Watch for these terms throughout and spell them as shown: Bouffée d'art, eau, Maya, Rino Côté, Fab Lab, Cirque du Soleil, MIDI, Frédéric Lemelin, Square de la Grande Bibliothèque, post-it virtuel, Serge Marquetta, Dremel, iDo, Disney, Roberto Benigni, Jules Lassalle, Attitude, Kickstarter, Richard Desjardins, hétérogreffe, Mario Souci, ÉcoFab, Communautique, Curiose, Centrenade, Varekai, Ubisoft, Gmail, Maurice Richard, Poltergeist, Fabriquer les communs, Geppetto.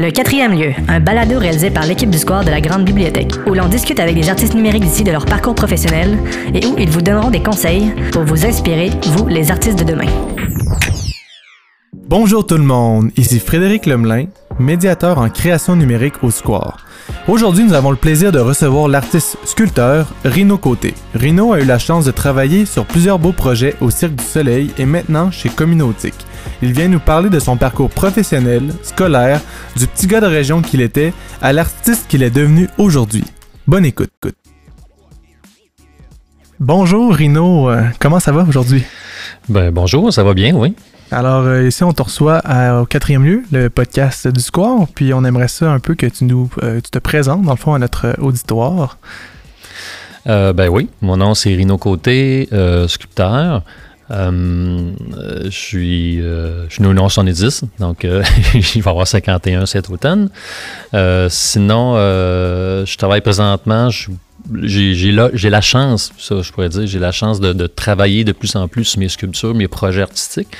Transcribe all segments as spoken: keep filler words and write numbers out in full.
Le quatrième lieu, un balado réalisé par l'équipe du Square de la Grande Bibliothèque, où l'on discute avec les artistes numériques d'ici de leur parcours professionnel et où ils vous donneront des conseils pour vous inspirer, vous, les artistes de demain. Bonjour tout le monde, ici Frédéric Lemelin, médiateur en création numérique au Square. Aujourd'hui, nous avons le plaisir de recevoir l'artiste sculpteur Rino Côté. Rino a eu la chance de travailler sur plusieurs beaux projets au Cirque du Soleil et maintenant chez Communautique. Il vient nous parler de son parcours professionnel, scolaire, du petit gars de région qu'il était à l'artiste qu'il est devenu aujourd'hui. Bonne écoute. Bonjour Rino, comment ça va aujourd'hui? Ben bonjour, ça va bien, oui. Alors, ici, on te reçoit à, au quatrième lieu, le podcast du Square, puis on aimerait ça un peu que tu nous euh, tu te présentes, dans le fond, à notre auditoire. Euh, ben oui, mon nom, c'est Rino Côté, euh, sculpteur. Euh, je suis euh, je suis né au soixante-dix, donc euh, il va avoir cinquante et un cet automne. Euh, sinon, euh, je travaille présentement, je suis J'ai, j'ai, la, j'ai la chance, ça je pourrais dire, j'ai la chance de, de travailler de plus en plus sur mes sculptures, mes projets artistiques.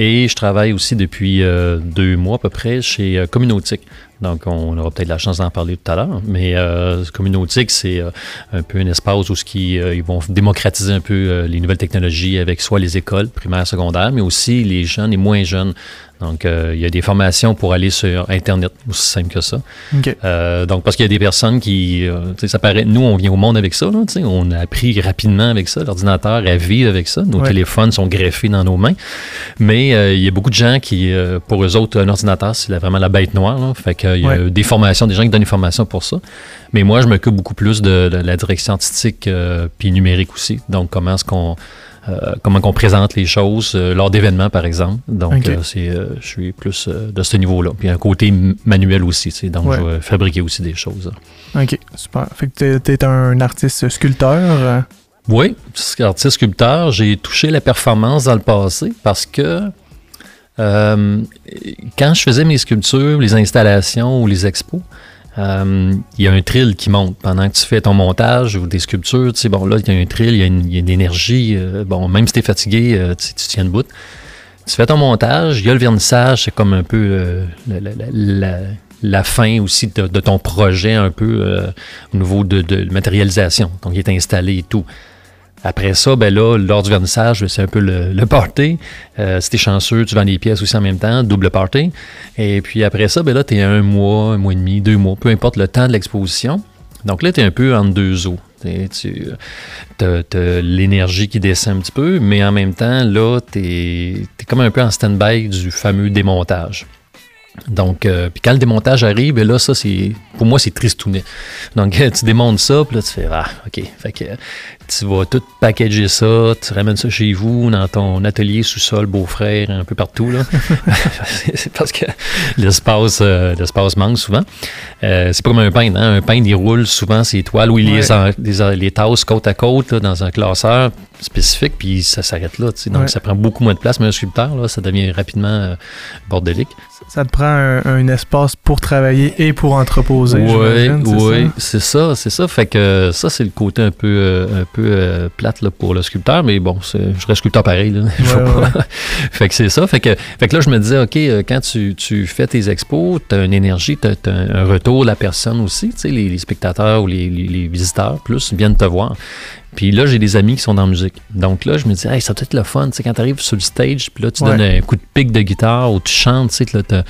Et je travaille aussi depuis euh, deux mois à peu près chez euh, Communautique. Donc, on aura peut-être la chance d'en parler tout à l'heure. Mais euh, Communautique, c'est euh, un peu un espace où ils, euh, ils vont démocratiser un peu euh, les nouvelles technologies avec soit les écoles primaires, secondaires, mais aussi les jeunes et moins jeunes. Donc, euh, il y a des formations pour aller sur Internet, aussi simple que ça. Okay. Euh, donc, parce qu'il y a des personnes qui, euh, tu sais, ça paraît, nous, on vient au monde avec ça, là, tu sais, on a appris rapidement avec ça, l'ordinateur, à vivre avec ça. Nos ouais. téléphones sont greffés dans nos mains. Mais euh, il y a beaucoup de gens qui, euh, pour eux autres, un ordinateur, c'est là, vraiment la bête noire, là. Fait que il y a ouais. des formations, des gens qui donnent des formations pour ça. Mais moi, je m'occupe beaucoup plus de, de la direction artistique euh, puis numérique aussi. Donc, comment est-ce qu'on euh, comment qu'on présente les choses euh, lors d'événements, par exemple. Donc, okay. euh, c'est, euh, je suis plus euh, de ce niveau-là. Puis, un côté manuel aussi, tu sais. Donc, ouais. je vais fabriquer aussi des choses. OK, super. Fait que tu es un artiste sculpteur euh. Oui, artiste sculpteur. J'ai touché la performance dans le passé parce que Euh, quand je faisais mes sculptures, les installations ou les expos, euh, il y a un thrill qui monte. Pendant que tu fais ton montage ou des sculptures, tu sais, bon, là, il y a un thrill, il y a une, il y a une énergie. Euh, bon, même si tu es fatigué, euh, tu, tu tiens debout. Tu fais ton montage, il y a le vernissage, c'est comme un peu euh, la, la, la, la fin aussi de, de ton projet, un peu euh, au niveau de, de matérialisation. Donc, il est installé et tout. Après ça, ben là, lors du vernissage, c'est un peu le, le party. Euh, si t'es chanceux, tu vends des pièces aussi en même temps, double party. Et puis après ça, ben là, t'es à un mois, un mois et demi, deux mois, peu importe le temps de l'exposition. Donc là, t'es un peu entre deux eaux. T'es, tu t'as, t'as l'énergie qui descend un petit peu, mais en même temps, là, t'es, t'es comme un peu en stand-by du fameux démontage. Donc, euh, puis quand le démontage arrive, ben là, ça, c'est, pour moi, c'est tristounet. Donc, euh, tu démontes ça, puis là, tu fais, ah, OK. Fait que euh, tu vas tout packager ça, tu ramènes ça chez vous, dans ton atelier, sous-sol, beau-frère, un peu partout, là. C'est parce que l'espace, euh, l'espace manque souvent. Euh, c'est pas comme un peintre, hein. Un peintre, il roule souvent ses toiles ou il ouais. les, les, les tasse côte à côte, là, dans un classeur spécifique, puis ça s'arrête là, tu sais. Donc, ouais. ça prend beaucoup moins de place, mais un sculpteur, là, ça devient rapidement euh, bordélique. Ça te prend un, un espace pour travailler et pour entreposer. Oui, oui, c'est ça, c'est ça. Fait que ça, c'est le côté un peu, euh, un peu euh, plate là, pour le sculpteur, mais bon, c'est, je reste sculpteur pareil. Là. Ouais, ouais. Fait que c'est ça. Fait que, fait que là, je me disais, OK, quand tu, tu fais tes expos, tu as une énergie, tu as un, un retour de la personne aussi. Tu sais, les, les spectateurs ou les, les, les visiteurs, plus, viennent te voir. Puis là, j'ai des amis qui sont dans la musique. Donc là, je me dis, hey, ça peut être le fun. Tu sais, quand tu arrives sur le stage, puis là, tu ouais. donnes un coup de pic de guitare ou tu chantes, tu sais, là, t'as,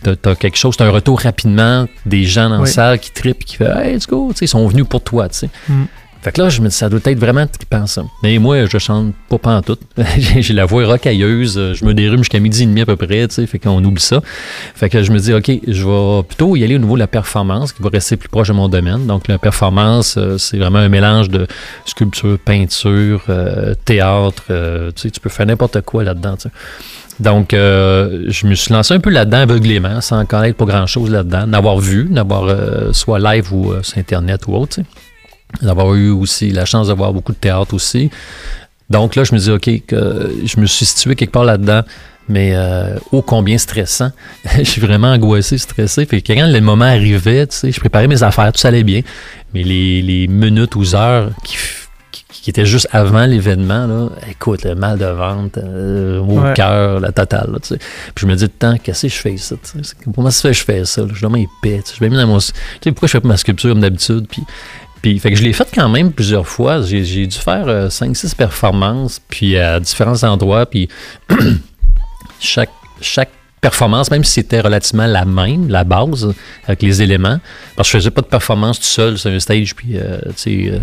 t'as, t'as quelque chose, t'as un retour rapidement des gens dans oui. la salle qui trippent, qui font « Hey, let's go! » Tu sais, ils sont venus pour toi, tu sais. Mm. Fait que là, je me dis, ça doit être vraiment trippant, ça. Mais moi, je chante pas pantoute. J'ai la voix rocailleuse. Je me dérume jusqu'à midi et demi à peu près, tu sais. Fait qu'on oublie ça. Fait que je me dis, OK, je vais plutôt y aller au niveau de la performance, qui va rester plus proche de mon domaine. Donc, la performance, c'est vraiment un mélange de sculpture, peinture, euh, théâtre. Euh, tu sais, tu peux faire n'importe quoi là-dedans, tu sais. Donc, euh, je me suis lancé un peu là-dedans aveuglément, sans connaître pas grand-chose là-dedans, d'avoir vu, d'avoir euh, soit live ou euh, sur Internet ou autre, tu sais. D'avoir eu aussi la chance d'avoir beaucoup de théâtre aussi. Donc là, je me dis, OK, que je me suis situé quelque part là-dedans, mais euh, ô combien stressant. Je suis vraiment angoissé, stressé. Fait que quand le moment arrivait, tu sais, je préparais mes affaires, tout ça allait bien. Mais les, les minutes ou heures qui, qui, qui était juste avant l'événement, là, écoute, le mal de ventre, euh, au ouais. cœur, la totale. Là, tu sais. Puis je me dis, tant qu'est-ce que je fais ça? Tu sais, comment ça fait que je fais ça? Là? Je demande, il pète. Je vais mis dans mon... Tu sais, pourquoi je fais pas ma sculpture comme d'habitude? Puis, puis, fait que je l'ai faite quand même plusieurs fois. J'ai, j'ai dû faire euh, cinq six performances, puis à différents endroits. Puis chaque, chaque performance, même si c'était relativement la même, la base, avec les éléments, parce que je faisais pas de performance tout seul sur un stage, puis, euh, tu sais, euh,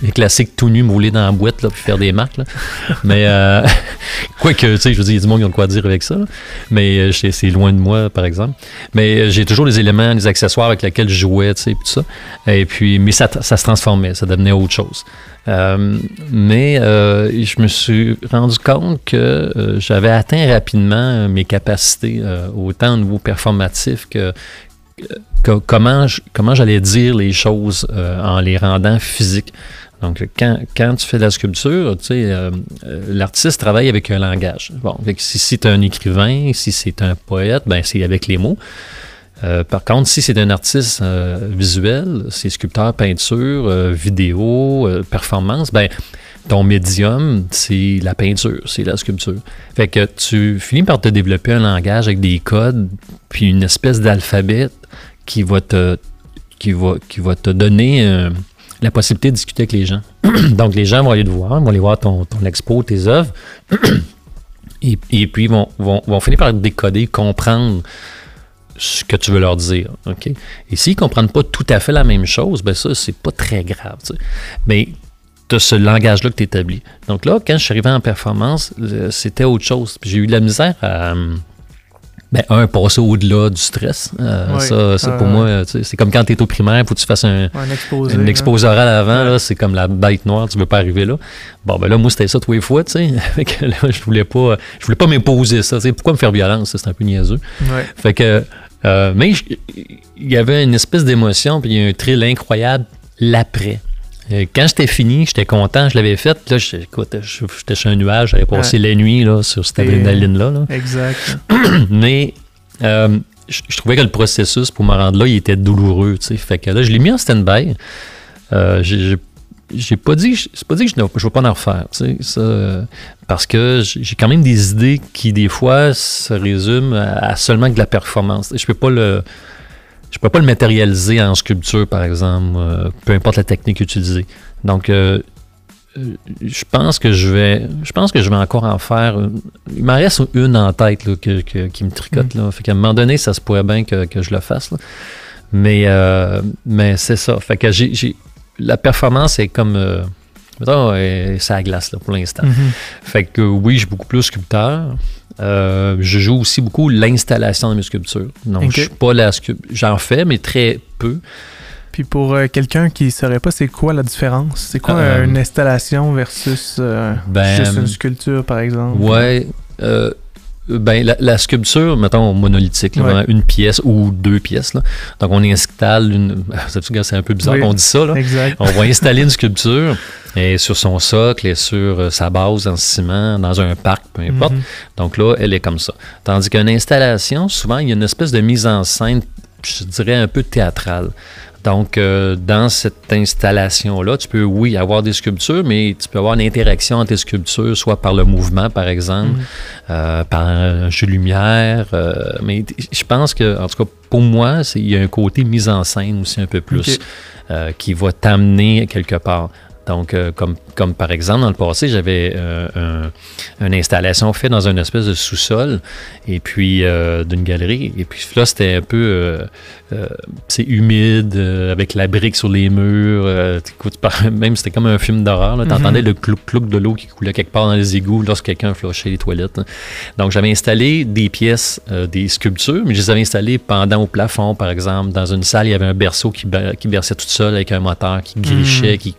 les classiques tout nus, moulés dans la boîte, là, puis faire des marques, là. Mais, euh, quoique, tu sais, je veux dire, il y a du monde qui a de quoi dire avec ça, là. Mais euh, c'est loin de moi, par exemple. Mais euh, j'ai toujours les éléments, les accessoires avec lesquels je jouais, tu sais, puis tout ça. Et puis, mais ça, ça se transformait, ça devenait autre chose. Euh, mais euh, je me suis rendu compte que euh, j'avais atteint rapidement mes capacités, euh, autant au niveau performatif que, que comment, je, comment j'allais dire les choses euh, en les rendant physiques. Donc, quand, quand tu fais de la sculpture, tu sais, euh, l'artiste travaille avec un langage. Bon, fait que si c'est un écrivain, si c'est un poète, ben c'est avec les mots. Euh, par contre, si c'est un artiste euh, visuel, c'est sculpteur, peinture, euh, vidéo, euh, performance, ben ton médium, c'est la peinture, c'est la sculpture. Fait que tu finis par te développer un langage avec des codes, puis une espèce d'alphabet qui va te, qui va, qui va te donner euh, la possibilité de discuter avec les gens. Donc, les gens vont aller te voir, vont aller voir ton, ton expo, tes œuvres, et, et puis vont, vont, vont finir par décoder, comprendre ce que tu veux leur dire, OK? Et s'ils ne comprennent pas tout à fait la même chose, ben ça, c'est pas très grave, tu sais. Mais tu as ce langage-là que tu établis. Donc là, quand je suis arrivé en performance, c'était autre chose. Puis j'ai eu de la misère à... Ben, un, passer au-delà du stress. Euh, oui, ça, ça, euh, pour moi, tu sais, c'est comme quand tu es au primaire, il faut que tu fasses un, un exposé, une exposé orale avant. Ouais. Là, c'est comme la bête noire, tu ne veux pas arriver là. Bon, ben là, moi, c'était ça tous les fois, tu sais. Je voulais pas, je voulais pas m'imposer ça. Tu sais, pourquoi me faire violence? C'est un peu niaiseux. Ouais. Fait que, euh, mais il y avait une espèce d'émotion, puis il y a un thrill incroyable, l'après. Quand j'étais fini, j'étais content, je l'avais fait. Là, écoute, j'étais sur un nuage, j'avais passé ouais. la nuit là, sur cette adrénaline-là. Là. Exact. Mais euh, je, je trouvais que le processus pour me rendre là, il était douloureux. Tu sais. Fait que là, je l'ai mis en stand-by. Euh, j'ai, j'ai pas dit, c'est pas dit que je ne vais pas en refaire. Tu sais, ça, euh, parce que j'ai quand même des idées qui, des fois, se résument à, à seulement que de la performance. Je peux pas le... Je ne peux pas le matérialiser en sculpture, par exemple, euh, peu importe la technique utilisée. Donc, euh, je pense que je vais je pense que je vais encore en faire. Une, il m'en reste une en tête là, que, que, qui me tricote. Là. Fait qu'à un moment donné, ça se pourrait bien que, que je le fasse. Là. Mais, euh, mais c'est ça. Fait que j'ai, j'ai, la performance est comme... Euh, mettons, c'est à la glace là, pour l'instant. Mm-hmm. Fait que oui, je suis beaucoup plus sculpteur. Euh, je joue aussi beaucoup l'installation de mes sculptures. Donc, okay. je suis pas la sculpture. J'en fais, mais très peu. Puis pour euh, quelqu'un qui ne saurait pas, c'est quoi la différence? C'est quoi euh, une installation versus euh, ben, juste une sculpture, par exemple? Oui. Euh, ben, la, la sculpture, mettons, monolithique, là, ouais. une pièce ou deux pièces. Là. Donc, on installe une... C'est un peu bizarre oui, qu'on dise ça. Là. Exact. On va installer une sculpture... Et sur son socle et sur sa base en ciment, dans un parc, peu importe. Mm-hmm. Donc là, elle est comme ça. Tandis qu'une installation, souvent, il y a une espèce de mise en scène, je dirais, un peu théâtrale. Donc, euh, dans cette installation-là, tu peux, oui, avoir des sculptures, mais tu peux avoir une interaction entre tes sculptures, soit par le mouvement, par exemple, mm-hmm. euh, par un jeu de lumière. Euh, mais je pense que, en tout cas, pour moi, c'est, il y a un côté mise en scène aussi un peu plus okay. euh, qui va t'amener quelque part. Donc, euh, comme, comme par exemple, dans le passé, j'avais euh, un, une installation faite dans une espèce de sous-sol et puis euh, d'une galerie. Et puis là, c'était un peu... Euh, euh, c'est humide, euh, avec la brique sur les murs. Euh, écoute, même c'était comme un film d'horreur. Tu entendais mm-hmm. le clouc-clouc de l'eau qui coulait quelque part dans les égouts lorsque quelqu'un flushait les toilettes. Hein. Donc, j'avais installé des pièces, euh, des sculptures, mais je les avais installées pendant au plafond, par exemple. Dans une salle, il y avait un berceau qui, qui berçait toute seule avec un moteur qui grichait, mm-hmm. qui... qui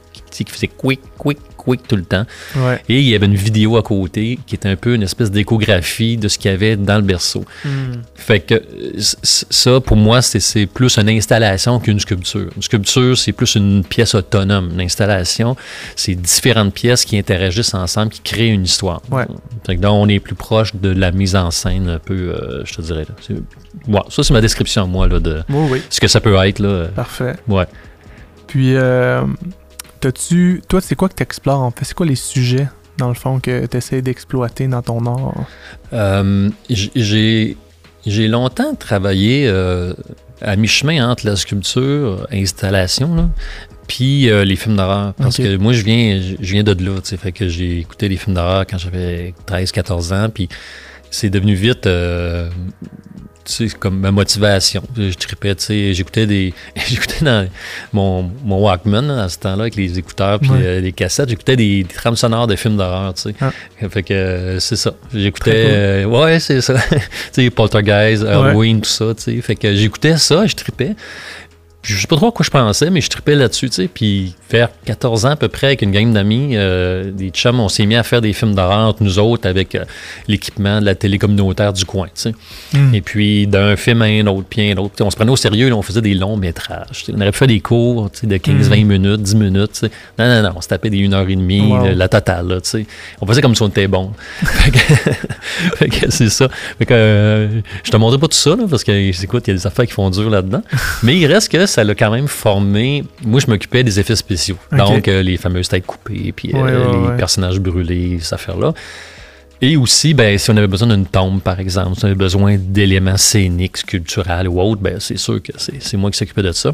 faisait quick, quick, quick tout le temps. Ouais. Et il y avait une vidéo à côté qui était un peu une espèce d'échographie de ce qu'il y avait dans le berceau. Mm. Fait que ça, pour moi, c'est, c'est plus une installation qu'une sculpture. Une sculpture, c'est plus une pièce autonome. Une installation, c'est différentes pièces qui interagissent ensemble, qui créent une histoire. Ouais. Fait que donc, on est plus proche de la mise en scène un peu, euh, je te dirais. Là. C'est, wow, ça, c'est ma description, moi, là, de oui, oui. ce que ça peut être. Là. Parfait. Ouais. Puis... Euh... T'as-tu, toi, c'est quoi que t'explores en fait? C'est quoi les sujets, dans le fond, que t'essaies d'exploiter dans ton art? Euh, j'ai, j'ai longtemps travaillé euh, à mi-chemin entre la sculpture, installation, là, puis euh, les films d'horreur. Parce okay. que moi, je viens, je viens de là, tu sais, fait que j'ai écouté les films d'horreur quand j'avais treize à quatorze ans, puis c'est devenu vite... Euh, tu sais, comme ma motivation. Je tripais, tu sais, j'écoutais des... J'écoutais dans mon, mon Walkman, là, à ce temps-là, avec les écouteurs puis ouais. euh, les cassettes, j'écoutais des, des trames sonores de films d'horreur, tu sais. Ah. Fait que euh, c'est ça. J'écoutais... Cool. Euh, ouais, c'est ça. Tu sais, Poltergeist, Halloween, ouais. tout ça, tu sais. Fait que j'écoutais ça, je tripais. Je sais pas trop à quoi je pensais, mais je tripais là-dessus, tu sais. Puis vers quatorze ans à peu près, avec une gang d'amis, euh, des chums, on s'est mis à faire des films d'horreur entre nous autres avec euh, l'équipement de la télé communautaire du coin, tu sais. Mm. Et puis d'un film à un autre, puis un autre. T'sais, on se prenait au sérieux, là, on faisait des longs métrages. T'sais. On aurait pu faire des cours, tu sais, de quinze à vingt mm. minutes, dix minutes, tu sais. Non, non, non, on se tapait des une heure et demie, wow. là, la totale, là, tu sais. On faisait comme si on était bon. Fait que, fait que c'est ça. Fait que euh, je te montrerai pas tout ça, là, parce que, écoute, il y a des affaires qui font dur là-dedans. Mais il reste que ça l'a quand même formé. Moi, je m'occupais des effets spéciaux. Okay. Donc, euh, les fameuses têtes coupées, puis euh, ouais, ouais, les ouais. personnages brûlés, cette affaire-là. Et aussi, ben, si on avait besoin d'une tombe, par exemple, si on avait besoin d'éléments scéniques, sculpturales ou autres, ben, c'est sûr que c'est, c'est moi qui s'occupais de ça.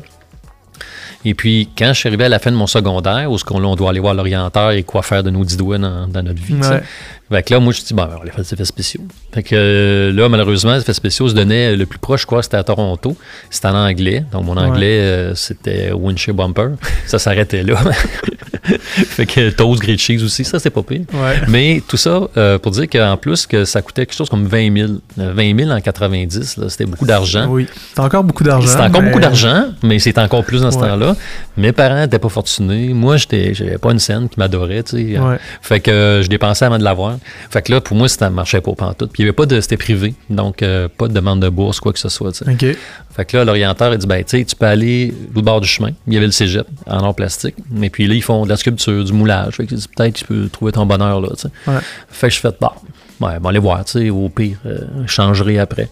Et puis, quand je suis arrivé à la fin de mon secondaire, où ce qu'on, là, on doit aller voir l'orienteur et quoi faire de nos dix doigts dans, dans notre vie, ouais. fait que là, moi, je me suis dit, bon, ben, on va faire des effets spéciaux. Fait que là, malheureusement, les effets spéciaux se donnaient le plus proche, je crois, c'était à Toronto. C'était en anglais. Donc, mon anglais, ouais. euh, c'était windshield bumper. Ça s'arrêtait là. Fait que toast, grilled cheese aussi, ça, c'est pas pire. Ouais. Mais tout ça, euh, pour dire qu'en plus, que ça coûtait quelque chose comme vingt mille. vingt mille en quatre-vingt-dix, là, c'était beaucoup d'argent. Oui, c'était encore beaucoup d'argent. C'était encore mais... beaucoup d'argent, mais c'était encore plus dans ce ouais. temps-là. Mes parents n'étaient pas fortunés. Moi, j'étais, j'avais pas une scène qui m'adorait, tu sais. Ouais. Fait que euh, je dépensais avant de l'avoir. Fait que là, pour moi, ça ne marchait pas pantoute. Puis il y avait pas de... C'était privé, donc euh, pas de demande de bourse, quoi que ce soit, tu sais. Okay. Fait que là, l'orienteur, il dit, ben, tu sais, tu peux aller au bord du chemin. Il y avait le cégep en or plastique. Mais puis là, ils font de la sculpture, du moulage. Fait que tu dis, peut-être tu peux trouver ton bonheur, là, tu sais. Ouais. Fait que je fais, bah, ouais, bon, allez voir, tu sais, au pire, euh, je changerai après.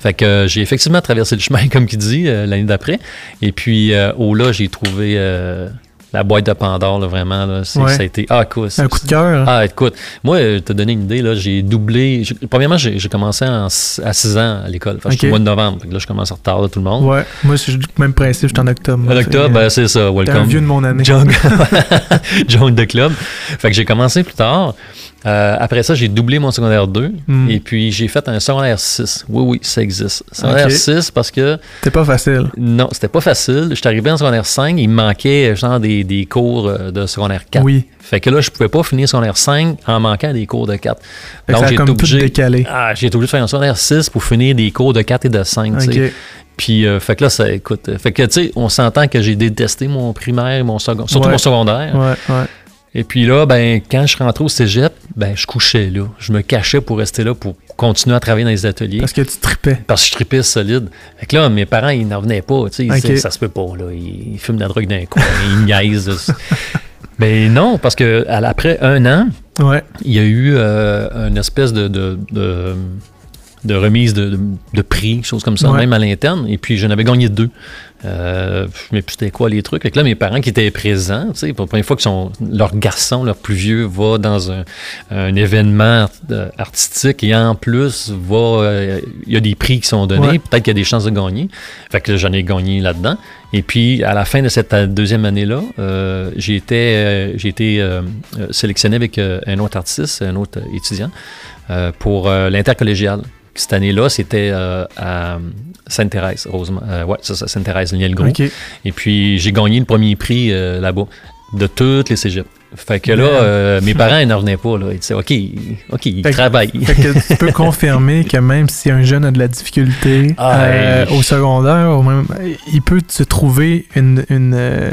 Fait que euh, j'ai effectivement traversé le chemin, comme qu'il dit, euh, l'année d'après. Et puis, euh, au là, j'ai trouvé euh, la boîte de Pandore, là, vraiment, là, c'est, ouais. ça a été... Ah, cool, c'est, un coup de cœur. Hein? Ah, écoute, moi, euh, te donner une idée, là, j'ai doublé... J'ai, premièrement, j'ai, j'ai commencé en, à six ans à l'école. Enfin, okay. Je suis au mois de novembre, donc là, je commence en retard, là, tout le monde. Ouais, moi, c'est le même principe, je suis en octobre. En octobre, ben, c'est ça, welcome. T'es un vieux de mon année. John, John de club. Fait que j'ai commencé plus tard... Euh, après ça, j'ai doublé mon secondaire deux mm. et puis j'ai fait un secondaire six. Oui, oui, ça existe. Secondaire okay. six parce que... C'était pas facile. Non, c'était pas facile. J'étais arrivé en secondaire cinq, il me manquait genre des, des cours de secondaire quatre. Oui. Fait que là, je pouvais pas finir secondaire cinq en manquant des cours de quatre. Fait donc, ça a j'ai comme obligé, tout décalé. Ah, j'ai été obligé de faire un secondaire six pour finir des cours de quatre et de cinq, okay. tu sais. Puis, euh, fait que là, ça, écoute... Fait que, tu sais, on s'entend que j'ai détesté mon primaire, mon secondaire, surtout ouais. mon secondaire. Ouais, ouais. Et puis là, ben, quand je rentrais au cégep, ben, je couchais là. Je me cachais pour rester là, pour continuer à travailler dans les ateliers. Parce que tu tripais. Parce que je tripais solide. Fait que là, mes parents, ils n'en revenaient pas. Tu sais, okay. Ils disaient, ça se peut pas, là. Ils fument de la drogue d'un coin, ils niaisent. Mais non, parce que après un an, ouais. il y a eu euh, une espèce de... de, de de remise de, de, de prix, choses comme ça, ouais. même à l'interne. Et puis, j'en avais gagné deux. Euh, mais puis, c'était quoi les trucs? Fait que là, mes parents qui étaient présents, tu sais, pour la première fois que son, leur garçon, leur plus vieux, va dans un, un événement artistique et en plus, va euh, y a des prix qui sont donnés. Ouais. Peut-être qu'il y a des chances de gagner. Fait que là, j'en ai gagné là-dedans. Et puis, à la fin de cette deuxième année-là, euh, j'ai été, euh, j'ai été euh, sélectionné avec euh, un autre artiste, un autre étudiant, euh, pour euh, l'intercollégial. Cette année-là, c'était euh, à Sainte-Thérèse, heureusement. Euh, ouais, c'est ça, Sainte-Thérèse, Niel-Gros. Okay. Et puis, j'ai gagné le premier prix euh, là-bas, de toutes les cégeps. Fait que là, euh, mes parents, ils n'en revenaient pas, là. Ils disaient, OK, OK, ils travaillent. Fait que tu peux confirmer que même si un jeune a de la difficulté ah, euh, au secondaire, même, il peut se trouver une... une euh,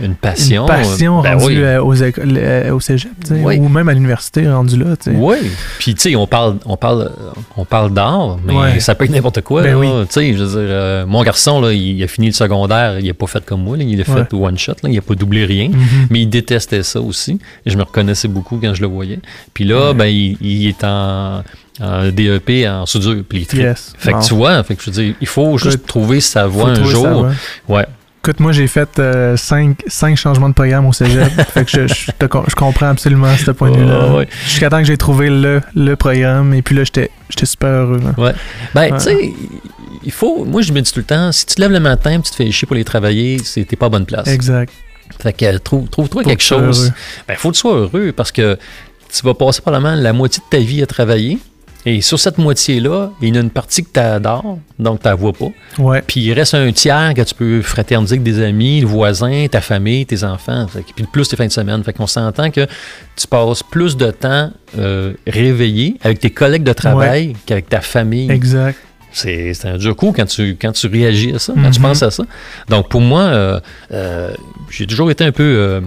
Une passion. Une passion ben rendue oui. aux, écoles, aux cégep, oui. ou même à l'université rendue là. T'sais. Oui. Puis, tu sais, on parle, on, parle, on parle d'art, mais ouais. ça peut être n'importe quoi. Ben oui. Tu sais, je veux dire, euh, mon garçon, là, il a fini le secondaire, il n'a pas fait comme moi, là, il a fait ouais. one shot, là, il n'a pas doublé rien, mm-hmm. mais il détestait ça aussi. Et je me reconnaissais beaucoup quand je le voyais. Puis là, ouais. ben, il, il est en. Un D E P en soudure, puis il tripe. Yes. Fait que wow. tu vois, fait que je veux dire, il faut juste Good. trouver sa voie faut un jour. Ouais. Écoute, moi, j'ai fait euh, cinq, cinq changements de programme au cégep. Fait que je, je, te, je comprends absolument ce point de oh, vue-là. Ouais. Jusqu'à temps que j'ai trouvé le, le programme. Et puis là, j'étais, j'étais super heureux. Là. Ouais. Ben, ouais. tu sais, il faut. Moi, je me dis tout le temps, si tu te lèves le matin et tu te fais chier pour aller travailler, c'est, t'es pas à bonne place. Exact. Fait que euh, trouve, trouve-toi quelque chose. Ben, faut que tu sois heureux parce que tu vas passer probablement la moitié de ta vie à travailler. Et sur cette moitié-là, il y a une partie que tu adores, donc tu ne la vois pas. Ouais. Puis il reste un tiers que tu peux fraterniser avec des amis, le voisin, ta famille, tes enfants. Fait que, puis plus tes fins de semaine. Fait qu'on s'entend que tu passes plus de temps euh, réveillé avec tes collègues de travail ouais. qu'avec ta famille. Exact. C'est, c'est un dur coup quand tu, quand tu réagis à ça, quand mm-hmm. tu penses à ça. Donc pour moi, euh, euh, j'ai toujours été un peu euh,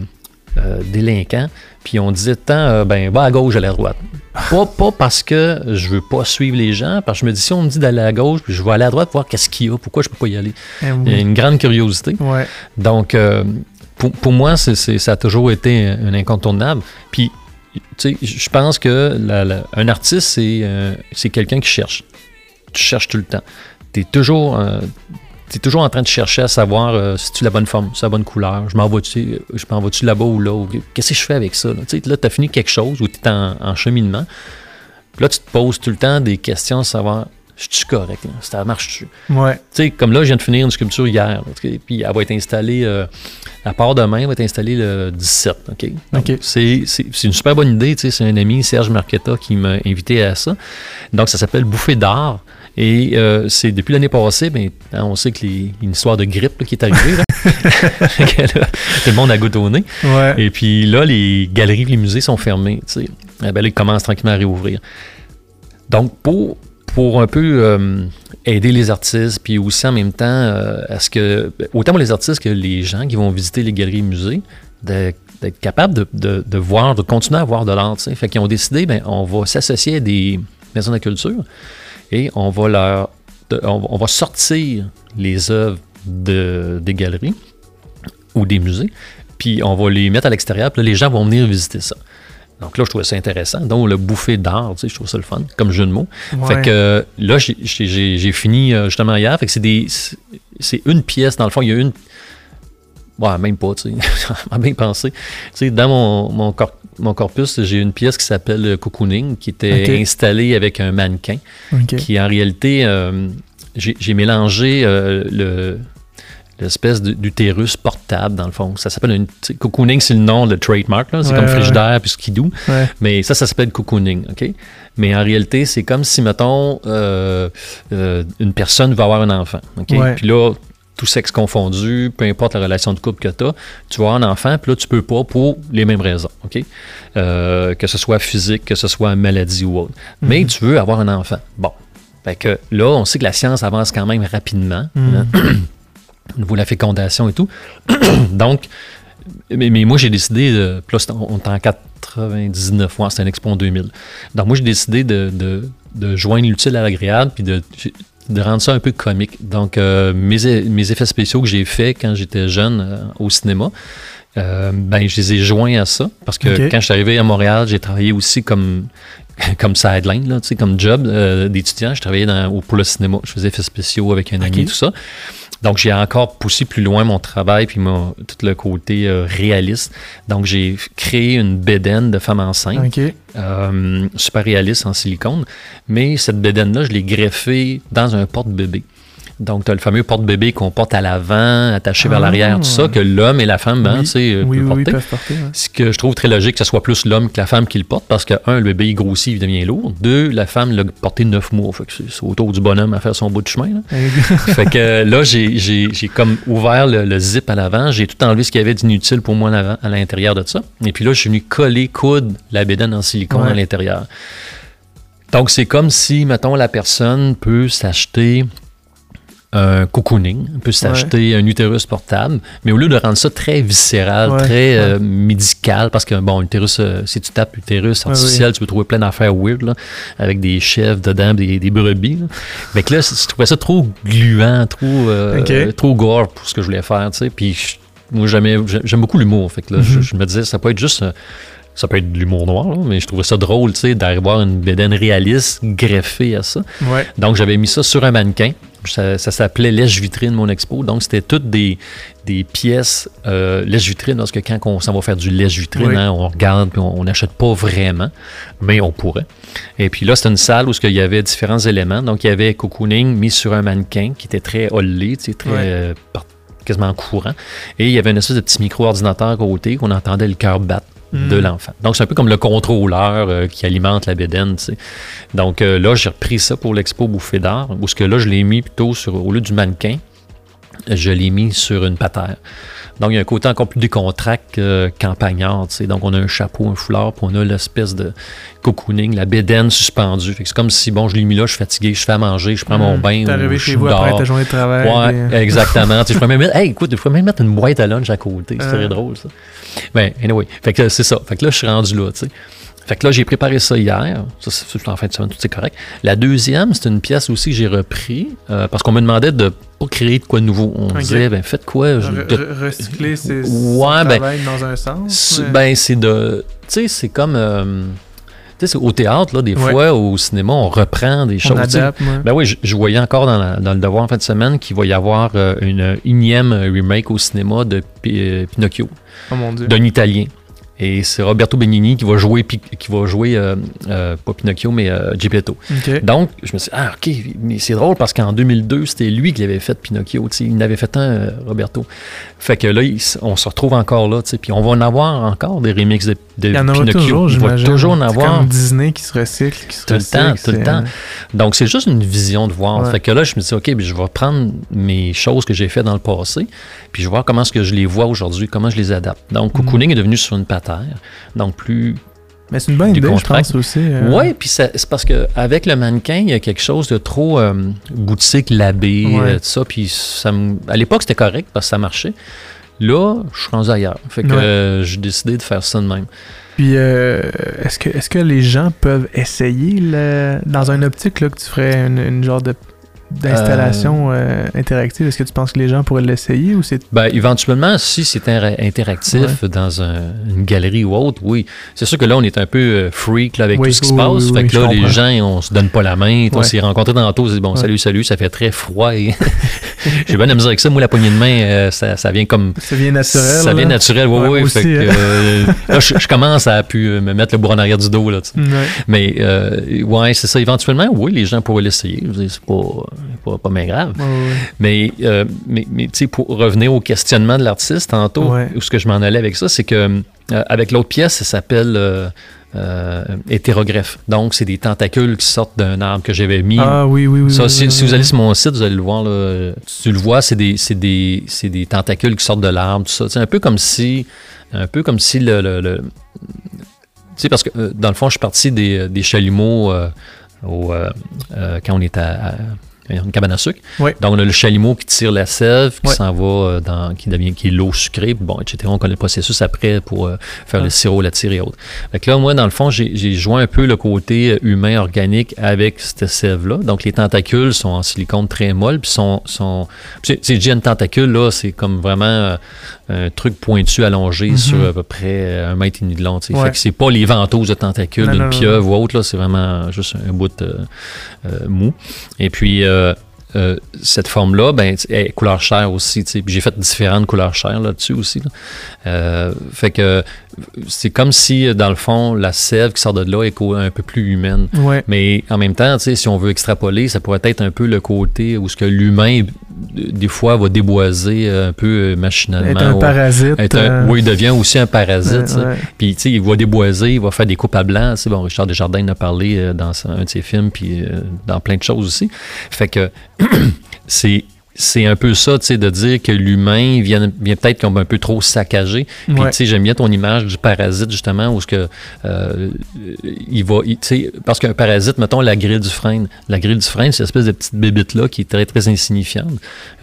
euh, délinquant. Puis on disait tant, euh, ben, va à gauche, à la droite. Pas, pas parce que je veux pas suivre les gens, parce que je me dis, si on me dit d'aller à gauche, puis je vais aller à droite pour voir qu'est-ce qu'il y a, pourquoi je peux pas y aller. Eh oui. Il y a une grande curiosité. Ouais. Donc, euh, pour, pour moi, c'est, c'est, ça a toujours été un incontournable. Puis, tu sais, je pense que la, la, un artiste, c'est, euh, c'est quelqu'un qui cherche. Tu cherches tout le temps. T'es toujours... Euh, Tu es toujours en train de chercher à savoir euh, si tu as la bonne forme, si tu as la bonne couleur, je m'en vais-tu, je m'en vais-tu là-bas ou là, ou, qu'est-ce que je fais avec ça? Là, tu as fini quelque chose ou tu es en, en cheminement. Puis là, tu te poses tout le temps des questions de savoir, je suis correct, là, ça marche-tu? Ouais. Tu sais, comme là, je viens de finir une sculpture hier, là, puis elle va être installée, euh, à part demain, elle va être installée le dix-sept. Okay? Donc, okay. C'est, c'est, c'est une super bonne idée, c'est un ami, Serge Marquetta, qui m'a invité à ça. Donc, ça s'appelle Bouffée d'art. Et euh, c'est depuis l'année passée, ben, on sait qu'il y a une histoire de grippe là, qui est arrivée. Là. Là, tout le monde a goûté au nez. Ouais. Et puis là, les galeries, les musées sont fermés. Ben, là, ils commencent tranquillement à réouvrir. Donc, pour, pour un peu euh, aider les artistes, puis aussi en même temps, euh, à ce que, autant pour les artistes que les gens qui vont visiter les galeries et les musées, de, d'être capables de, de, de voir, de continuer à voir de l'art. T'sais. Fait qu'ils ont décidé, ben, on va s'associer à des maisons de la culture. Et on va, leur, on va sortir les œuvres de, des galeries ou des musées, puis on va les mettre à l'extérieur, puis là, les gens vont venir visiter ça. Donc là, je trouvais ça intéressant. Donc, le Bouffée d'art, tu sais, je trouve ça le fun, comme jeu de mots. Ouais. Fait que là, j'ai, j'ai, j'ai fini justement hier. Fait que c'est, des, c'est une pièce, dans le fond, il y a une... Ouais, même pas, tu sais, à bien penser. Tu sais, dans mon, mon, cor- mon corpus, j'ai une pièce qui s'appelle Cocooning, qui était okay. installée avec un mannequin, okay. qui en réalité, euh, j'ai, j'ai mélangé euh, le, l'espèce d'utérus portable, dans le fond. Ça s'appelle une... Cocooning, c'est le nom, le trademark, là. C'est ouais, comme Frigidaire, ouais. puis Skidoo. Ouais. Mais ça, ça s'appelle Cocooning, OK? Mais en réalité, c'est comme si, mettons, euh, euh, une personne va avoir un enfant, OK? Ouais. Puis là... tout sexe confondu, peu importe la relation de couple que tu as, tu vas avoir un enfant, puis là, tu peux pas pour les mêmes raisons, OK? Euh, que ce soit physique, que ce soit maladie ou autre. Mm-hmm. Mais tu veux avoir un enfant. Bon. Fait que là, on sait que la science avance quand même rapidement, mm-hmm. hein? Au niveau de la fécondation et tout. Donc, mais, mais moi, j'ai décidé, de, puis là, on est en quatre-vingt-dix-neuf, ouais, c'est un expo en deux mille. Donc, moi, j'ai décidé de, de, de joindre l'utile à l'agréable, puis de... de rendre ça un peu comique. Donc, euh, mes, mes effets spéciaux que j'ai faits quand j'étais jeune euh, au cinéma, euh, ben, je les ai joints à ça. Parce que okay. quand je suis arrivé à Montréal, j'ai travaillé aussi comme, comme sideline, là, comme job euh, d'étudiant. Je travaillais dans, pour le cinéma. Je faisais effets spéciaux avec un okay. ami et tout ça. Donc, j'ai encore poussé plus loin mon travail puis mon, tout le côté euh, réaliste. Donc, j'ai créé une bédaine de femme enceinte, okay. euh, super réaliste en silicone. Mais cette bédaine-là, je l'ai greffée dans un porte-bébé. Donc, tu as le fameux porte-bébé qu'on porte à l'avant, attaché ah, vers l'arrière, tout ça, que l'homme et la femme, hein, oui, tu sais, oui, peuvent oui, porter. Oui, porter hein. Ce que je trouve très logique, que ce soit plus l'homme que la femme qui le porte, parce que, un, le bébé, il grossit, il devient lourd. Deux, la femme l'a porté neuf mois. Fait que c'est autour du bonhomme à faire son bout de chemin. Là. Fait que là, j'ai, j'ai, j'ai comme ouvert le, le zip à l'avant. J'ai tout enlevé ce qu'il y avait d'inutile pour moi à l'intérieur de ça. Et puis là, je suis venu coller coude la bédaine en silicone ouais. à l'intérieur. Donc, c'est comme si, mettons, la personne peut s'acheter... un cocooning, on peut s'acheter ouais. un utérus portable, mais au lieu de rendre ça très viscéral, ouais, très euh, ouais. médical, parce que, bon, utérus, euh, si tu tapes utérus artificiel, ouais, oui. tu peux trouver plein d'affaires weird, là, avec des chefs dedans, des, des brebis. Là. Mais que là, je trouvais ça trop gluant, trop, euh, okay. trop gore pour ce que je voulais faire, tu sais. Puis, je, moi, j'aime, j'aime beaucoup l'humour. Fait que là, mm-hmm. je, je me disais, ça peut être juste... Euh, ça peut être de l'humour noir, là, mais je trouvais ça drôle, tu sais, d'arriver à une bédaine réaliste greffée à ça. Ouais. Donc, j'avais mis ça sur un mannequin. Ça, ça s'appelait Lèche-vitrine, mon expo. Donc, c'était toutes des, des pièces euh, Lèche-vitrine, parce que quand on s'en va faire du Lèche-vitrine, oui. hein, on regarde puis on n'achète pas vraiment, mais on pourrait. Et puis là, c'était une salle où il y avait différents éléments. Donc, il y avait cocooning mis sur un mannequin qui était très hollé, tu sais, très... Oui. Euh, quasiment courant. Et il y avait une espèce de petit micro-ordinateur à côté qu'on entendait le cœur battre mmh. de l'enfant. Donc, c'est un peu comme le contrôleur euh, qui alimente la bédaine, tu sais. Donc, euh, là, j'ai repris ça pour l'expo Bouffée d'art, où ce que là, je l'ai mis plutôt sur, au lieu du mannequin, je l'ai mis sur une patère. Donc, il y a un côté encore plus décontracté euh, campagnard, tu sais. Donc, on a un chapeau, un foulard, puis on a l'espèce de cocooning, la bédaine suspendue. Fait que c'est comme si, bon, je l'ai mis là, je suis fatigué, je fais à manger, je prends mon mmh, bain. T'es arrivé chez vous dehors. Après ta journée de travail. Ouais, et... exactement. Je pourrais même mettre, hey, écoute, je pourrais même mettre une boîte à lunch à côté. C'est euh... très drôle, ça. Ben, anyway. Fait que c'est ça. Fait que là, je suis rendu là, tu sais. Fait que là, j'ai préparé ça hier. Ça, c'est en fin de semaine, tout c'est correct. La deuxième, c'est une pièce aussi que j'ai repris euh, parce qu'on me demandait de pas créer de quoi de nouveau. On okay. disait, ben faites quoi? Je, de... Re Recycler ces ouais, ben, travail dans un sens? Mais... Ben, c'est de... Tu sais, c'est comme... Euh, tu sais, au théâtre, là, des ouais. fois, au cinéma, on reprend des choses. On adapte, ouais. Ben oui, je, je voyais encore dans, la, dans le devoir en fin de semaine qu'il va y avoir euh, une unième remake au cinéma de P Pinocchio. Oh mon Dieu. D'un Italien. Et c'est Roberto Benigni qui va jouer, qui va jouer euh, euh, pas Pinocchio, mais euh, Geppetto. Okay. Donc, je me suis dit, ah, OK, mais c'est drôle parce qu'en deux mille deux, c'était lui qui avait fait Pinocchio. T'sais, il n'avait fait un, euh, Roberto. Fait que là, il, on se retrouve encore là. Puis on va en avoir encore des remixes de, de il y en Pinocchio. Toujours, il va toujours en avoir. C'est comme Disney qui se recycle. Qui se tout recycle, le temps, tout le temps. Donc, c'est juste une vision de voir. Ouais. Fait que là, je me dis, OK, puis je vais prendre mes choses que j'ai faites dans le passé, puis je vais voir comment est-ce que je les vois aujourd'hui, comment je les adapte. Donc, cocooning mm. est devenu sur une patte. Donc, plus. Mais c'est une bonne idée, je pense aussi. Euh... Oui, puis c'est parce qu'avec le mannequin, il y a quelque chose de trop euh, boutique, labé, ouais. euh, tout ça. Puis ça m... à l'époque, c'était correct parce que ça marchait. Là, je suis rendu ailleurs. Fait que ouais. euh, j'ai décidé de faire ça de même. Puis, euh, est-ce que, est-ce que les gens peuvent essayer le... dans une optique là, que tu ferais une, une genre de. D'installation euh, interactive, est-ce que tu penses que les gens pourraient l'essayer ou c'est... Ben, éventuellement, si c'est interactif ouais. dans un, une galerie ou autre, oui. C'est sûr que là, on est un peu freak là, avec oui, tout ce qui oui, se passe. Oui, fait oui, que là, comprends. Les gens, on se donne pas la main. On s'est ouais. rencontrés dans l'auto, on s'est dit, bon, ouais. salut, salut, ça fait très froid. Et... J'ai bien de mesure avec ça. Moi, la poignée de main, euh, ça, ça vient comme... Ça vient naturel. Ça vient naturel, oui, oui. Ouais, ouais, fait que, euh, là, je, je commence à plus me mettre le bout en arrière du dos, là. Ouais. Mais, euh, ouais, c'est ça. Éventuellement, oui, les gens pourraient l'essayer. C'est pas... Pas, pas bien grave. Ouais, ouais, ouais. Mais, euh, mais, mais tu sais, pour revenir au questionnement de l'artiste, tantôt, ouais. où ce que je m'en allais avec ça, c'est que euh, avec l'autre pièce, ça s'appelle euh, euh, hétérogreffe. Donc, c'est des tentacules qui sortent d'un arbre que j'avais mis. Ah oui, oui, oui. Ça, oui, si, oui, si oui. vous allez sur mon site, vous allez le voir. Là, tu le vois, c'est des, des, des tentacules qui sortent de l'arbre, tout ça. C'est un peu comme si, un peu comme si le... le, le... Tu sais, parce que euh, dans le fond, je suis parti des, des chalumeaux euh, au, euh, euh, quand on est à... à une cabane à sucre. Oui. Donc, on a le chalumeau qui tire la sève, qui oui. s'en va dans, qui devient, qui est l'eau sucrée, bon, et cetera. On connaît le processus après pour euh, faire ah. le sirop, la tire et autres. Fait que là, moi, dans le fond, j'ai joint un peu le côté humain, organique avec cette sève-là. Donc, les tentacules sont en silicone très molle, puis sont... sont c'est déjà une tentacule, là, c'est comme vraiment euh, un truc pointu, allongé mm-hmm. sur à peu près un mètre et demi de long. Ouais. Fait que c'est pas les ventouses de tentacules d'une pieuvre ou autre, là, c'est vraiment juste un bout euh, euh, mou. Et puis... Euh, Euh, euh, cette forme-là, ben, elle est couleur chair aussi. J'ai fait différentes couleurs chair là-dessus aussi. Là. Euh, fait que c'est comme si, dans le fond, la sève qui sort de là est un peu plus humaine. Ouais. Mais en même temps, si on veut extrapoler, ça pourrait être un peu le côté où ce que l'humain, des fois, va déboiser un peu machinalement. Être un parasite. Être un, euh... Oui, il devient aussi un parasite. Ouais, ouais. Puis, tu sais, il va déboiser, il va faire des coupes à blanc. Bon, Richard Desjardins en a parlé dans un de ses films, puis dans plein de choses aussi. Fait que c'est... C'est un peu ça, tu sais, de dire que l'humain vient, vient peut-être comme un peu trop saccagé. Puis, ouais. tu sais, j'aime bien ton image du parasite, justement, où ce que, euh, il va, tu sais, parce qu'un parasite, mettons, la grille du frêne. La grille du frêne, cette espèce de petite bébite-là qui est très, très insignifiante,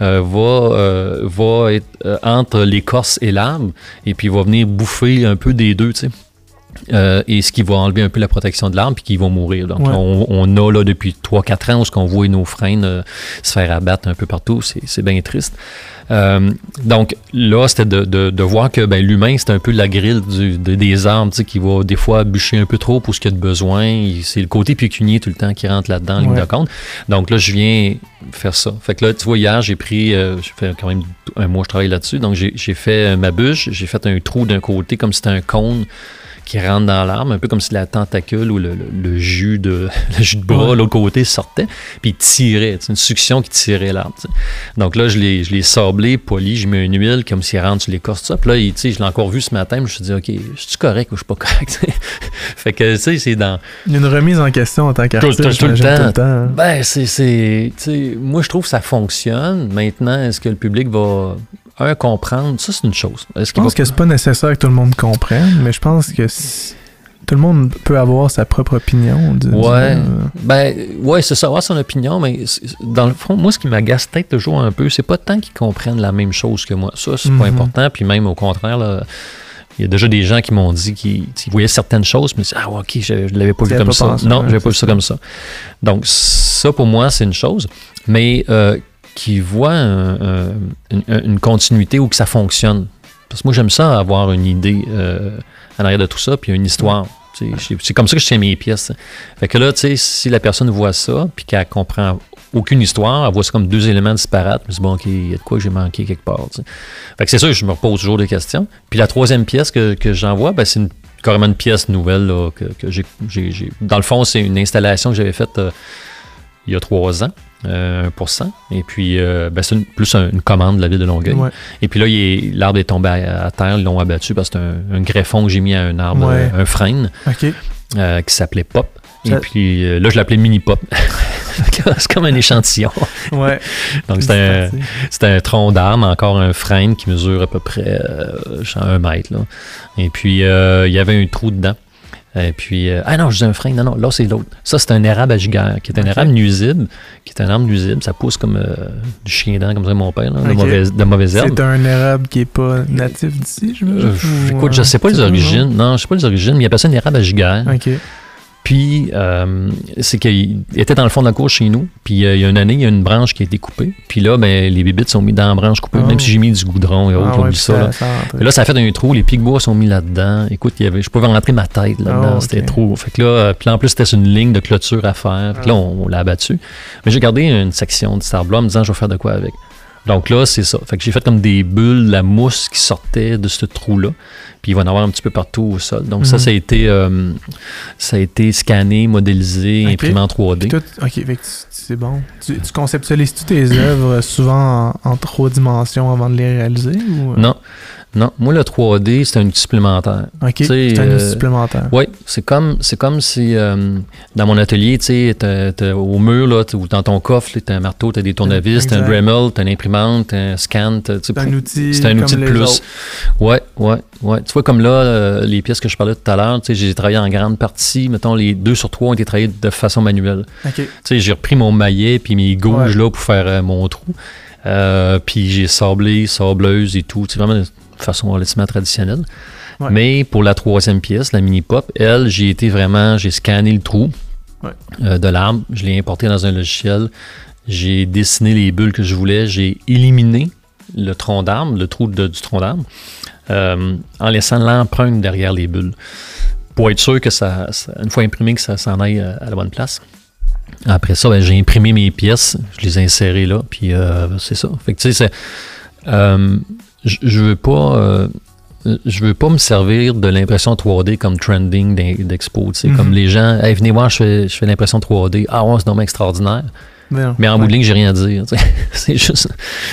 euh, va, euh, va être euh, entre l'écorce et l'arbre, et puis il va venir bouffer un peu des deux, tu sais. Euh, et ce qui va enlever un peu la protection de l'arbre, puis qu'ils vont mourir. Donc, ouais. on, on a là depuis trois quatre ans où ce qu'on voit nos frênes euh, se faire abattre un peu partout. C'est, c'est bien triste. Euh, donc, là, c'était de, de, de voir que ben, l'humain, c'est un peu la grille du, de, des arbres, tu sais, qui va des fois bûcher un peu trop pour ce qu'il y a de besoin. Il, c'est le côté pécunier tout le temps qui rentre là-dedans, en ligne ouais. de compte. Donc, là, je viens faire ça. Fait que là, tu vois, hier, j'ai pris, euh, j'ai fait quand même un mois, je travaille là-dessus. Donc, j'ai, j'ai fait ma bûche, j'ai fait un trou d'un côté comme si c'était un cône qui rentre dans l'arbre, un peu comme si la tentacule ou le, le, le jus de le jus de bras, ouais. l'autre côté, sortait, puis il tirait, c'est une succion qui tirait l'arbre. T'sais. Donc là, je l'ai, je l'ai sablé, poli, j'ai mis une huile, comme s'il rentre sur l'écorce, ça. Puis là, il, je l'ai encore vu ce matin, mais je me suis dit, OK, je suis correct ou je suis pas correct? Fait que, tu sais, c'est dans... Une remise en question en tant qu'artiste, tout, tout, tout le temps. Tout le temps hein. Ben, c'est... c'est moi, je trouve que ça fonctionne. Maintenant, est-ce que le public va... Un, comprendre, ça, c'est une chose. Est-ce qu'il je pense va... que c'est pas nécessaire que tout le monde comprenne, mais je pense que c'est... tout le monde peut avoir sa propre opinion. Du, ouais. Du... Ben, ouais, c'est ça, avoir son opinion, mais dans le fond, moi, ce qui m'agace peut-être toujours un peu, c'est pas tant qu'ils comprennent la même chose que moi. Ça, c'est mm-hmm. pas important, puis même au contraire, là... Il y a déjà des gens qui m'ont dit qu'ils voyaient certaines choses, mais ils disaient, ah, OK, je ne l'avais pas c'est vu comme pas ça. Pensé, non, hein, je n'avais pas vu ça, ça comme ça. Donc, ça, pour moi, c'est une chose. Mais euh, qui voient un, un, une, une continuité ou que ça fonctionne. Parce que moi, j'aime ça, avoir une idée euh, en arrière de tout ça, puis une histoire. Tu sais, c'est comme ça que je tiens mes pièces. Fait que là, tu sais, si la personne voit ça, puis qu'elle comprend aucune histoire, elle voit ça comme deux éléments disparates, mais c'est bon, OK, il y a de quoi que j'ai manqué quelque part. Tu sais. Fait que c'est sûr, je me repose toujours des questions. Puis la troisième pièce que, que j'envoie, ben, c'est une, carrément une pièce nouvelle là, que, que j'ai, j'ai, j'ai... Dans le fond, c'est une installation que j'avais faite euh, il y a trois ans, euh, un pour cent. Et puis, euh, ben, c'est une, plus un, une commande de la ville de Longueuil. Ouais. Et puis là, il est, l'arbre est tombé à, à terre, ils l'ont abattu parce que c'est un, un greffon que j'ai mis à un arbre, ouais. un, un frêne, okay. euh, qui s'appelait Pop. Ça... Et puis euh, là, je l'appelais Mini Pop. C'est comme un échantillon. Ouais. Donc, c'est un, c'est un tronc d'arbre, encore un frêne qui mesure à peu près euh, un mètre. Là. Et puis, euh, il y avait un trou dedans. Et puis, euh, ah non, je dis un frein, non, non, là, c'est l'autre. Ça, c'est un érable à giguère, qui est un okay. érable nuisible, qui est un arbre nuisible. Ça pousse comme euh, du chien dent, comme ça, mon père, là, okay. de mauvaise, de mauvaise herbe. C'est un érable qui n'est pas natif d'ici, je me dis. Écoute, je ne sais pas les origines. Non, je ne sais pas les origines, mais il y a personne d'érable à giguère. OK. Puis, euh, c'est qu'il était dans le fond de la cour chez nous. Puis, euh, il y a une année, il y a une branche qui a été coupée. Puis là, ben, les bébites sont mis dans la branche coupée, oh. même si j'ai mis du goudron et autres, ah, ouais, ça. Ça, là. Ça là, ça a fait un trou. Les pics bois sont mis là-dedans. Écoute, il y avait, je pouvais rentrer ma tête là-dedans. Oh, okay. C'était trop. Fait que là, puis en plus, c'était une ligne de clôture à faire. Puis là, on, on l'a abattu. Mais j'ai gardé une section de sable en me disant, je vais faire de quoi avec. Donc là, c'est ça. Fait que j'ai fait comme des bulles, la mousse qui sortait de ce trou-là. Puis il va en avoir un petit peu partout au sol. Donc mm-hmm. ça, ça a été, euh, ça a été scanné, modélisé, okay. imprimé en trois D. Tout, OK, fait que tu, c'est bon. Tu, tu conceptualises-tu tes œuvres souvent en, en trois dimensions avant de les réaliser? Ou... Non. Non, moi, le trois D, c'est un outil supplémentaire. OK, t'sais, c'est un outil euh, supplémentaire. Oui, c'est comme, c'est comme si euh, dans mon atelier, tu sais, t'as, t'as, au mur, là, ou dans ton coffre, là, t'as un marteau, t'as des tournevis, t'as un Dremel, t'as une imprimante, t'as un scan. T'as, c'est un outil C'est un outil de plus. Oui, oui, oui. Tu vois, comme là, euh, les pièces que je parlais tout à l'heure, tu sais, j'ai travaillé en grande partie. Mettons, les deux sur trois ont été travaillées de façon manuelle. OK. Tu sais, j'ai repris mon maillet puis mes gouges, ouais. là, pour faire euh, mon trou. Euh, puis j'ai sablé, sableuse et tout. C'est vraiment... façon relativement traditionnelle. Ouais. Mais pour la troisième pièce, la Mini Pop, elle, j'ai été vraiment, j'ai scanné le trou ouais. euh, de l'arbre, je l'ai importé dans un logiciel, j'ai dessiné les bulles que je voulais, j'ai éliminé le tronc d'arbre, le trou de, du tronc d'arbre, euh, en laissant l'empreinte derrière les bulles, pour être sûr que ça, ça une fois imprimé, que ça s'en aille à, à la bonne place. Après ça, ben, j'ai imprimé mes pièces, je les ai insérées là, puis euh, c'est ça. Fait que tu sais, c'est... Euh, Je, je veux pas euh, je veux pas me servir de l'impression trois D comme trending d'expo, tu sais, mm-hmm. comme les gens, hey, venez voir, je fais, je fais l'impression trois D, ah ouais, c'est dommage extraordinaire. Non, mais en ouais. bout de ligne, j'ai rien à dire. C'est juste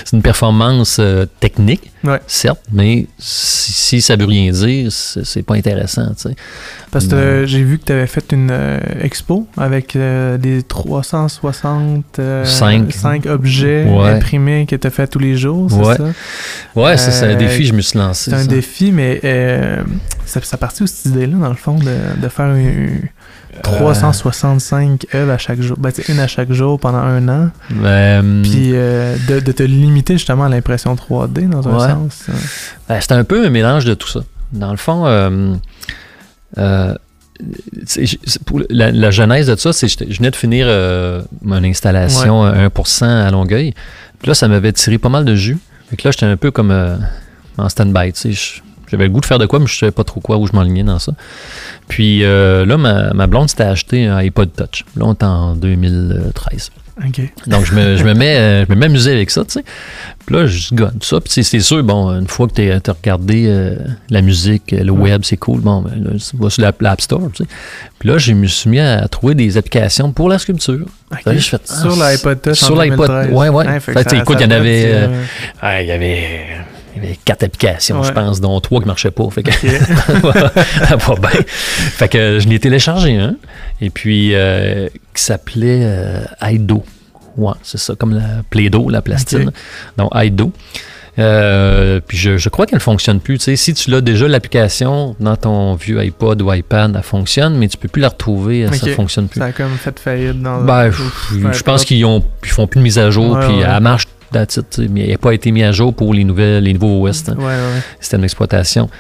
c'est une performance euh, technique, ouais. certes, mais si, si ça veut rien dire, c'est, c'est pas intéressant. T'sais. Parce que euh, j'ai vu que tu avais fait une euh, expo avec euh, des trois cent soixante-cinq euh, objets ouais. imprimés que tu as fait tous les jours, c'est ouais. ça? Oui, euh, c'est un défi, je me suis lancé. C'est un ça. défi, mais euh, ça, ça partit de cette idée-là, dans le fond, de, de faire une... trois cent soixante-cinq œuvres à chaque jour. Ben, c'est une à chaque jour pendant un an. Ben, Puis euh, de, de te limiter justement à l'impression trois D dans un ouais. sens. Ben, c'est un peu un mélange de tout ça. Dans le fond, euh, Euh, pour la, la genèse de ça, c'est je venais de finir euh, mon installation ouais. un pour cent à Longueuil. Puis là, ça m'avait tiré pas mal de jus. Fait que là, j'étais un peu comme euh, en stand-by, tu sais. J'avais le goût de faire de quoi, mais je ne savais pas trop quoi, où je m'enlignais dans ça. Puis euh, là, ma, ma blonde s'était acheté un iPod Touch. Là, on est en deux mille treize. Okay. Donc, je me, je me mets je me mets à amuser avec ça, tu sais. Puis là, je gagne ça. Puis c'est sûr, bon, une fois que tu as regardé euh, la musique, le ouais. web, c'est cool. Bon, ben, là, tu vas sur l'App la Store, tu sais. Puis là, je me suis mis à trouver des applications pour la sculpture. Okay. Là, fait, sur ah, l'iPod Touch, sur l'iPod, ouais, ouais. Hein, fait fait, ça, écoute, il y en avait... Il euh, euh, y avait... Il y avait quatre applications, ouais. je pense, dont trois qui ne marchaient pas. Fait que, okay. ça va bien. Fait que je l'ai téléchargé, hein, et puis euh, qui s'appelait euh, iDo. Ouais, c'est ça, comme la Play-Doh, la plastine. Okay. Donc iDo. Euh, puis je, je crois qu'elle ne fonctionne plus. Tu sais, si tu l'as déjà, l'application dans ton vieux iPod ou iPad, elle fonctionne, mais tu ne peux plus la retrouver, okay. ça ne fonctionne plus. Ça a comme fait faillite dans ben, le... Je, je pense qu'ils ne font plus de mise à jour, puis ouais, elle ouais. marche. Mais il n'a pas été mis à jour pour les, nouvelles, les nouveaux O S. Hein. Ouais, ouais, ouais. C'était une exploitation.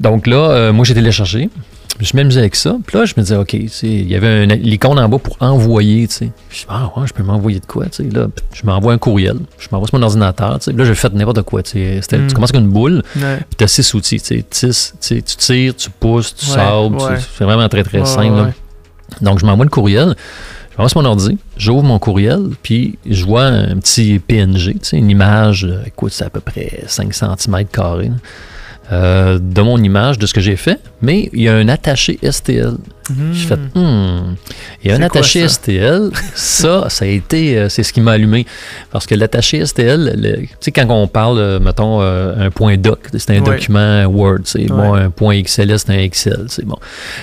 Donc là, euh, moi, j'ai téléchargé. Je me suis amusé avec ça. Puis là, je me disais, OK, il y avait un, l'icône en bas pour envoyer. T'sais. Je me ah ouais, je peux m'envoyer de quoi? Là, je m'envoie un courriel. Je m'envoie sur mon ordinateur. Puis là, je fais n'importe quoi. C'était, mm. Tu commences avec une boule. Ouais. Puis tu as six outils. T'sais, tis, t'sais, tu tires, tu pousses, tu ouais, sabres. Ouais. C'est vraiment très, très ouais, simple. Ouais. Là. Donc, je m'envoie le courriel. Je commence mon ordi, j'ouvre mon courriel, puis je vois un petit P N G, tu sais, une image, écoute, c'est à peu près cinq centimètres carrés euh, de mon image, de ce que j'ai fait, mais il y a un attaché S T L. Mmh. J'ai fait, hmm, il y a un attaché quoi, ça? S T L, ça, ça a été, c'est ce qui m'a allumé. Parce que l'attaché S T L, le, tu sais, quand on parle, mettons, un point doc, c'est un ouais. document Word, c'est ouais. bon, un point X L S, c'est un Excel, c'est bon.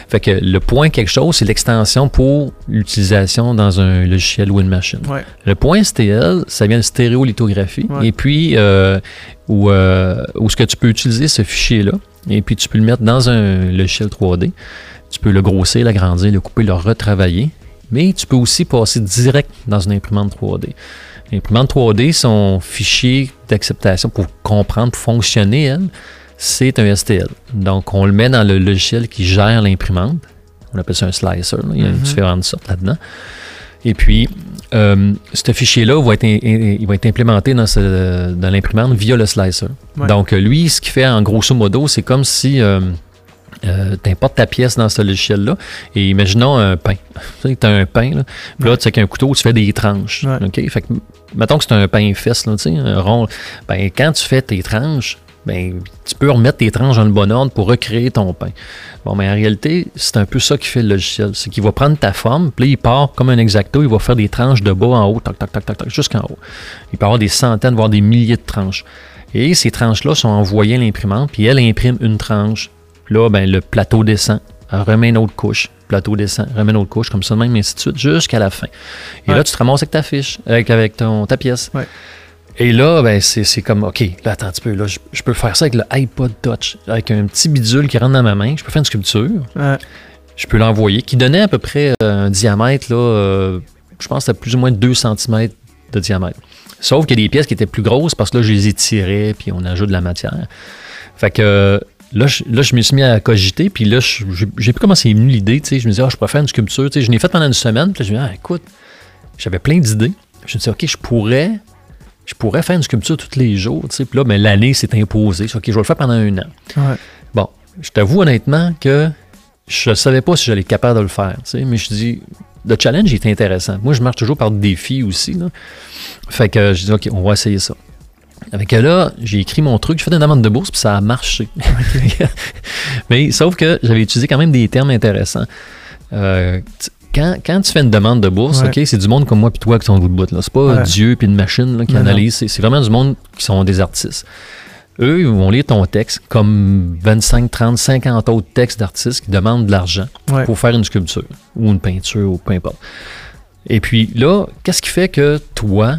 Fait que le point quelque chose, c'est l'extension pour l'utilisation dans un logiciel ou une machine. Ouais. Le point S T L, ça vient de stéréolithographie, ouais. et puis, euh, où, euh, où ce que tu peux utiliser ce fichier-là, et puis tu peux le mettre dans un logiciel trois D. Tu peux le grossir, l'agrandir, le couper, le retravailler. Mais tu peux aussi passer direct dans une imprimante trois D. L'imprimante trois D, son fichier d'acceptation pour comprendre, pour fonctionner, elle, c'est un S T L. Donc, on le met dans le logiciel qui gère l'imprimante. On appelle ça un slicer. Là. Il y a mm-hmm. différentes sortes là-dedans. Et puis, euh, ce fichier-là va être, il va être implémenté dans, ce, dans l'imprimante via le slicer. Ouais. Donc, lui, ce qu'il fait, en grosso modo, c'est comme si... Euh, Euh, tu importes ta pièce dans ce logiciel-là et imaginons un pain. Tu sais, tu as un pain, là, puis ouais. là, tu sais, avec un couteau, tu fais des tranches. Ouais. Okay? Fait que, mettons que c'est un pain fesse, là, tu sais, un rond. Ben, quand tu fais tes tranches, ben, tu peux remettre tes tranches dans le bon ordre pour recréer ton pain. Bon, mais ben, en réalité, c'est un peu ça qui fait le logiciel. C'est qu'il va prendre ta forme, puis là, il part comme un exacto, il va faire des tranches de bas en haut, tac, tac, tac, tac, tac, jusqu'en haut. Il peut avoir des centaines, voire des milliers de tranches. Et ces tranches-là sont envoyées à l'imprimante, puis elle imprime une tranche. Là, ben, le plateau descend, remet une autre couche, plateau descend, remet une autre couche, comme ça, même, ainsi de suite, jusqu'à la fin. Et ouais. là, tu te ramasses avec ta fiche, avec, avec ton, ta pièce. Ouais. Et là, ben, c'est, c'est comme, OK, là, attends un petit peu, là, je, je peux faire ça avec le iPod Touch, avec un petit bidule qui rentre dans ma main, je peux faire une sculpture, ouais. je peux l'envoyer, qui donnait à peu près un diamètre, là, euh, je pense que c'était plus ou moins deux centimètres de diamètre. Sauf qu'il y a des pièces qui étaient plus grosses parce que là, je les étirais, puis on ajoute de la matière. Fait que... Là je, là, je me suis mis à cogiter, puis là, je, je, j'ai plus comment c'est venu l'idée, tu sais. Je me disais, ah, je pourrais faire une sculpture, tu sais. Je l'ai faite pendant une semaine, puis là, je me disais, ah, écoute, j'avais plein d'idées. Je me disais, OK, je pourrais, je pourrais faire une sculpture tous les jours, tu sais. Puis là, ben, l'année s'est imposée. OK, je vais le faire pendant un an. Ouais. Bon, je t'avoue honnêtement que je ne savais pas si j'allais être capable de le faire, tu sais. Mais je dis, le challenge est intéressant. Moi, je marche toujours par défi aussi, là. Fait que je dis, OK, on va essayer ça. Avec là, j'ai écrit mon truc, j'ai fait une demande de bourse, puis ça a marché. Okay. Mais sauf que j'avais utilisé quand même des termes intéressants. Euh, tu, quand, quand tu fais une demande de bourse, ouais. okay, c'est du monde comme moi puis toi qui sont au bout de bout. C'est pas ouais. Dieu puis une machine là, qui non, analyse. C'est, c'est vraiment du monde qui sont des artistes. Eux, ils vont lire ton texte comme vingt-cinq, trente, cinquante autres textes d'artistes qui demandent de l'argent ouais. pour faire une sculpture ou une peinture ou peu importe. Et puis là, qu'est-ce qui fait que toi,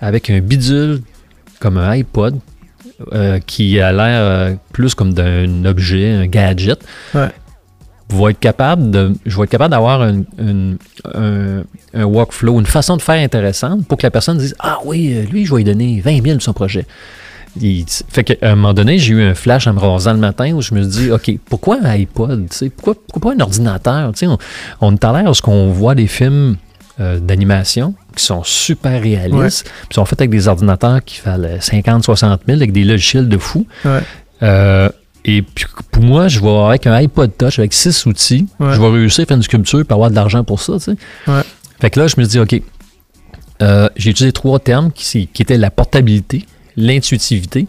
avec un bidule comme un iPod euh, qui a l'air euh, plus comme d'un objet, un gadget, ouais. va être capable de, je vais être capable d'avoir une, une, un, un workflow, une façon de faire intéressante pour que la personne dise « Ah oui, lui, je vais lui donner vingt mille de son projet. » Il, fait qu'à un moment donné, j'ai eu un flash en me rasant le matin où je me suis dit, OK, pourquoi un iPod? Pourquoi, pourquoi pas un ordinateur? On, on est à l'air parce qu'on voit des films euh, d'animation qui sont super réalistes, ouais. Puis sont faits avec des ordinateurs qui valent cinquante à soixante mille, avec des logiciels de fou. Ouais. Euh, et puis pour moi, je vais avec un iPod Touch, avec six outils, ouais. Je vais réussir à faire une sculpture et avoir de l'argent pour ça. Ouais. Fait que là, je me suis dit, OK, euh, j'ai utilisé trois termes qui, qui étaient la portabilité, l'intuitivité,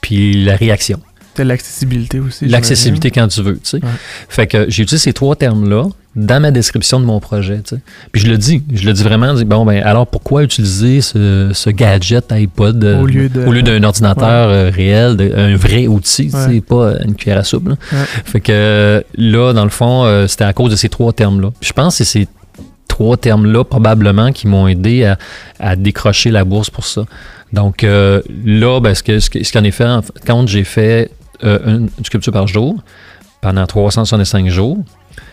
puis la réaction. L'accessibilité aussi. L'accessibilité quand tu veux, tu sais. Ouais. Fait que j'ai utilisé ces trois termes-là dans ma description de mon projet, tu sais. Puis je le dis, je le dis vraiment, je dis, bon, ben alors pourquoi utiliser ce, ce gadget iPod euh, au lieu de, au lieu d'un ordinateur ouais. euh, réel, de, un vrai outil, ouais. Tu sais, pas une cuillère à soupe. Là. Ouais. Fait que là, dans le fond, euh, c'était à cause de ces trois termes-là. Puis je pense que c'est trois termes-là, probablement, qui m'ont aidé à, à décrocher la bourse pour ça. Donc euh, là, ben, ce, que, ce, ce qu'en effet, quand j'ai fait euh, une, une sculpture par jour, pendant trois cent soixante-cinq jours,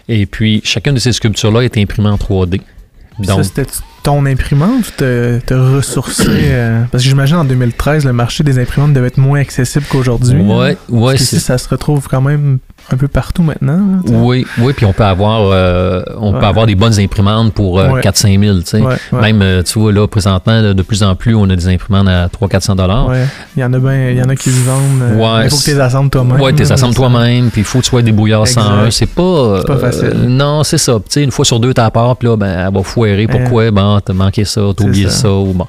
et puis chacune de ces sculptures-là était imprimée en trois D. Donc, ça, c'était ton imprimante ou t'as, t'as ressourcé? Euh, parce que j'imagine en deux mille treize, le marché des imprimantes devait être moins accessible qu'aujourd'hui. Oui, oui. Parce que ça se retrouve quand même un peu partout maintenant. Là, oui, oui, puis on peut avoir euh, on ouais. peut avoir des bonnes imprimantes pour euh, ouais. quatre à cinq mille, tu sais. Ouais, ouais. Même, euh, tu vois, là, présentement, là, de plus en plus, on a des imprimantes à trois à quatre cents dollars. Ouais. Il y en a ben, il y en a qui les vendent. Euh, ouais, il faut que tu les assembles toi-même. Oui, tu les assembles toi-même, puis il faut que tu sois débrouillard cent un. C'est pas... Euh, c'est pas facile. Euh, non, c'est ça. Tu sais, une fois sur deux, t'as la part, puis là, ben, elle va foirer. Pourquoi? Ouais. Ben, t'as manqué ça, t'as oublié ça. ça ou bon.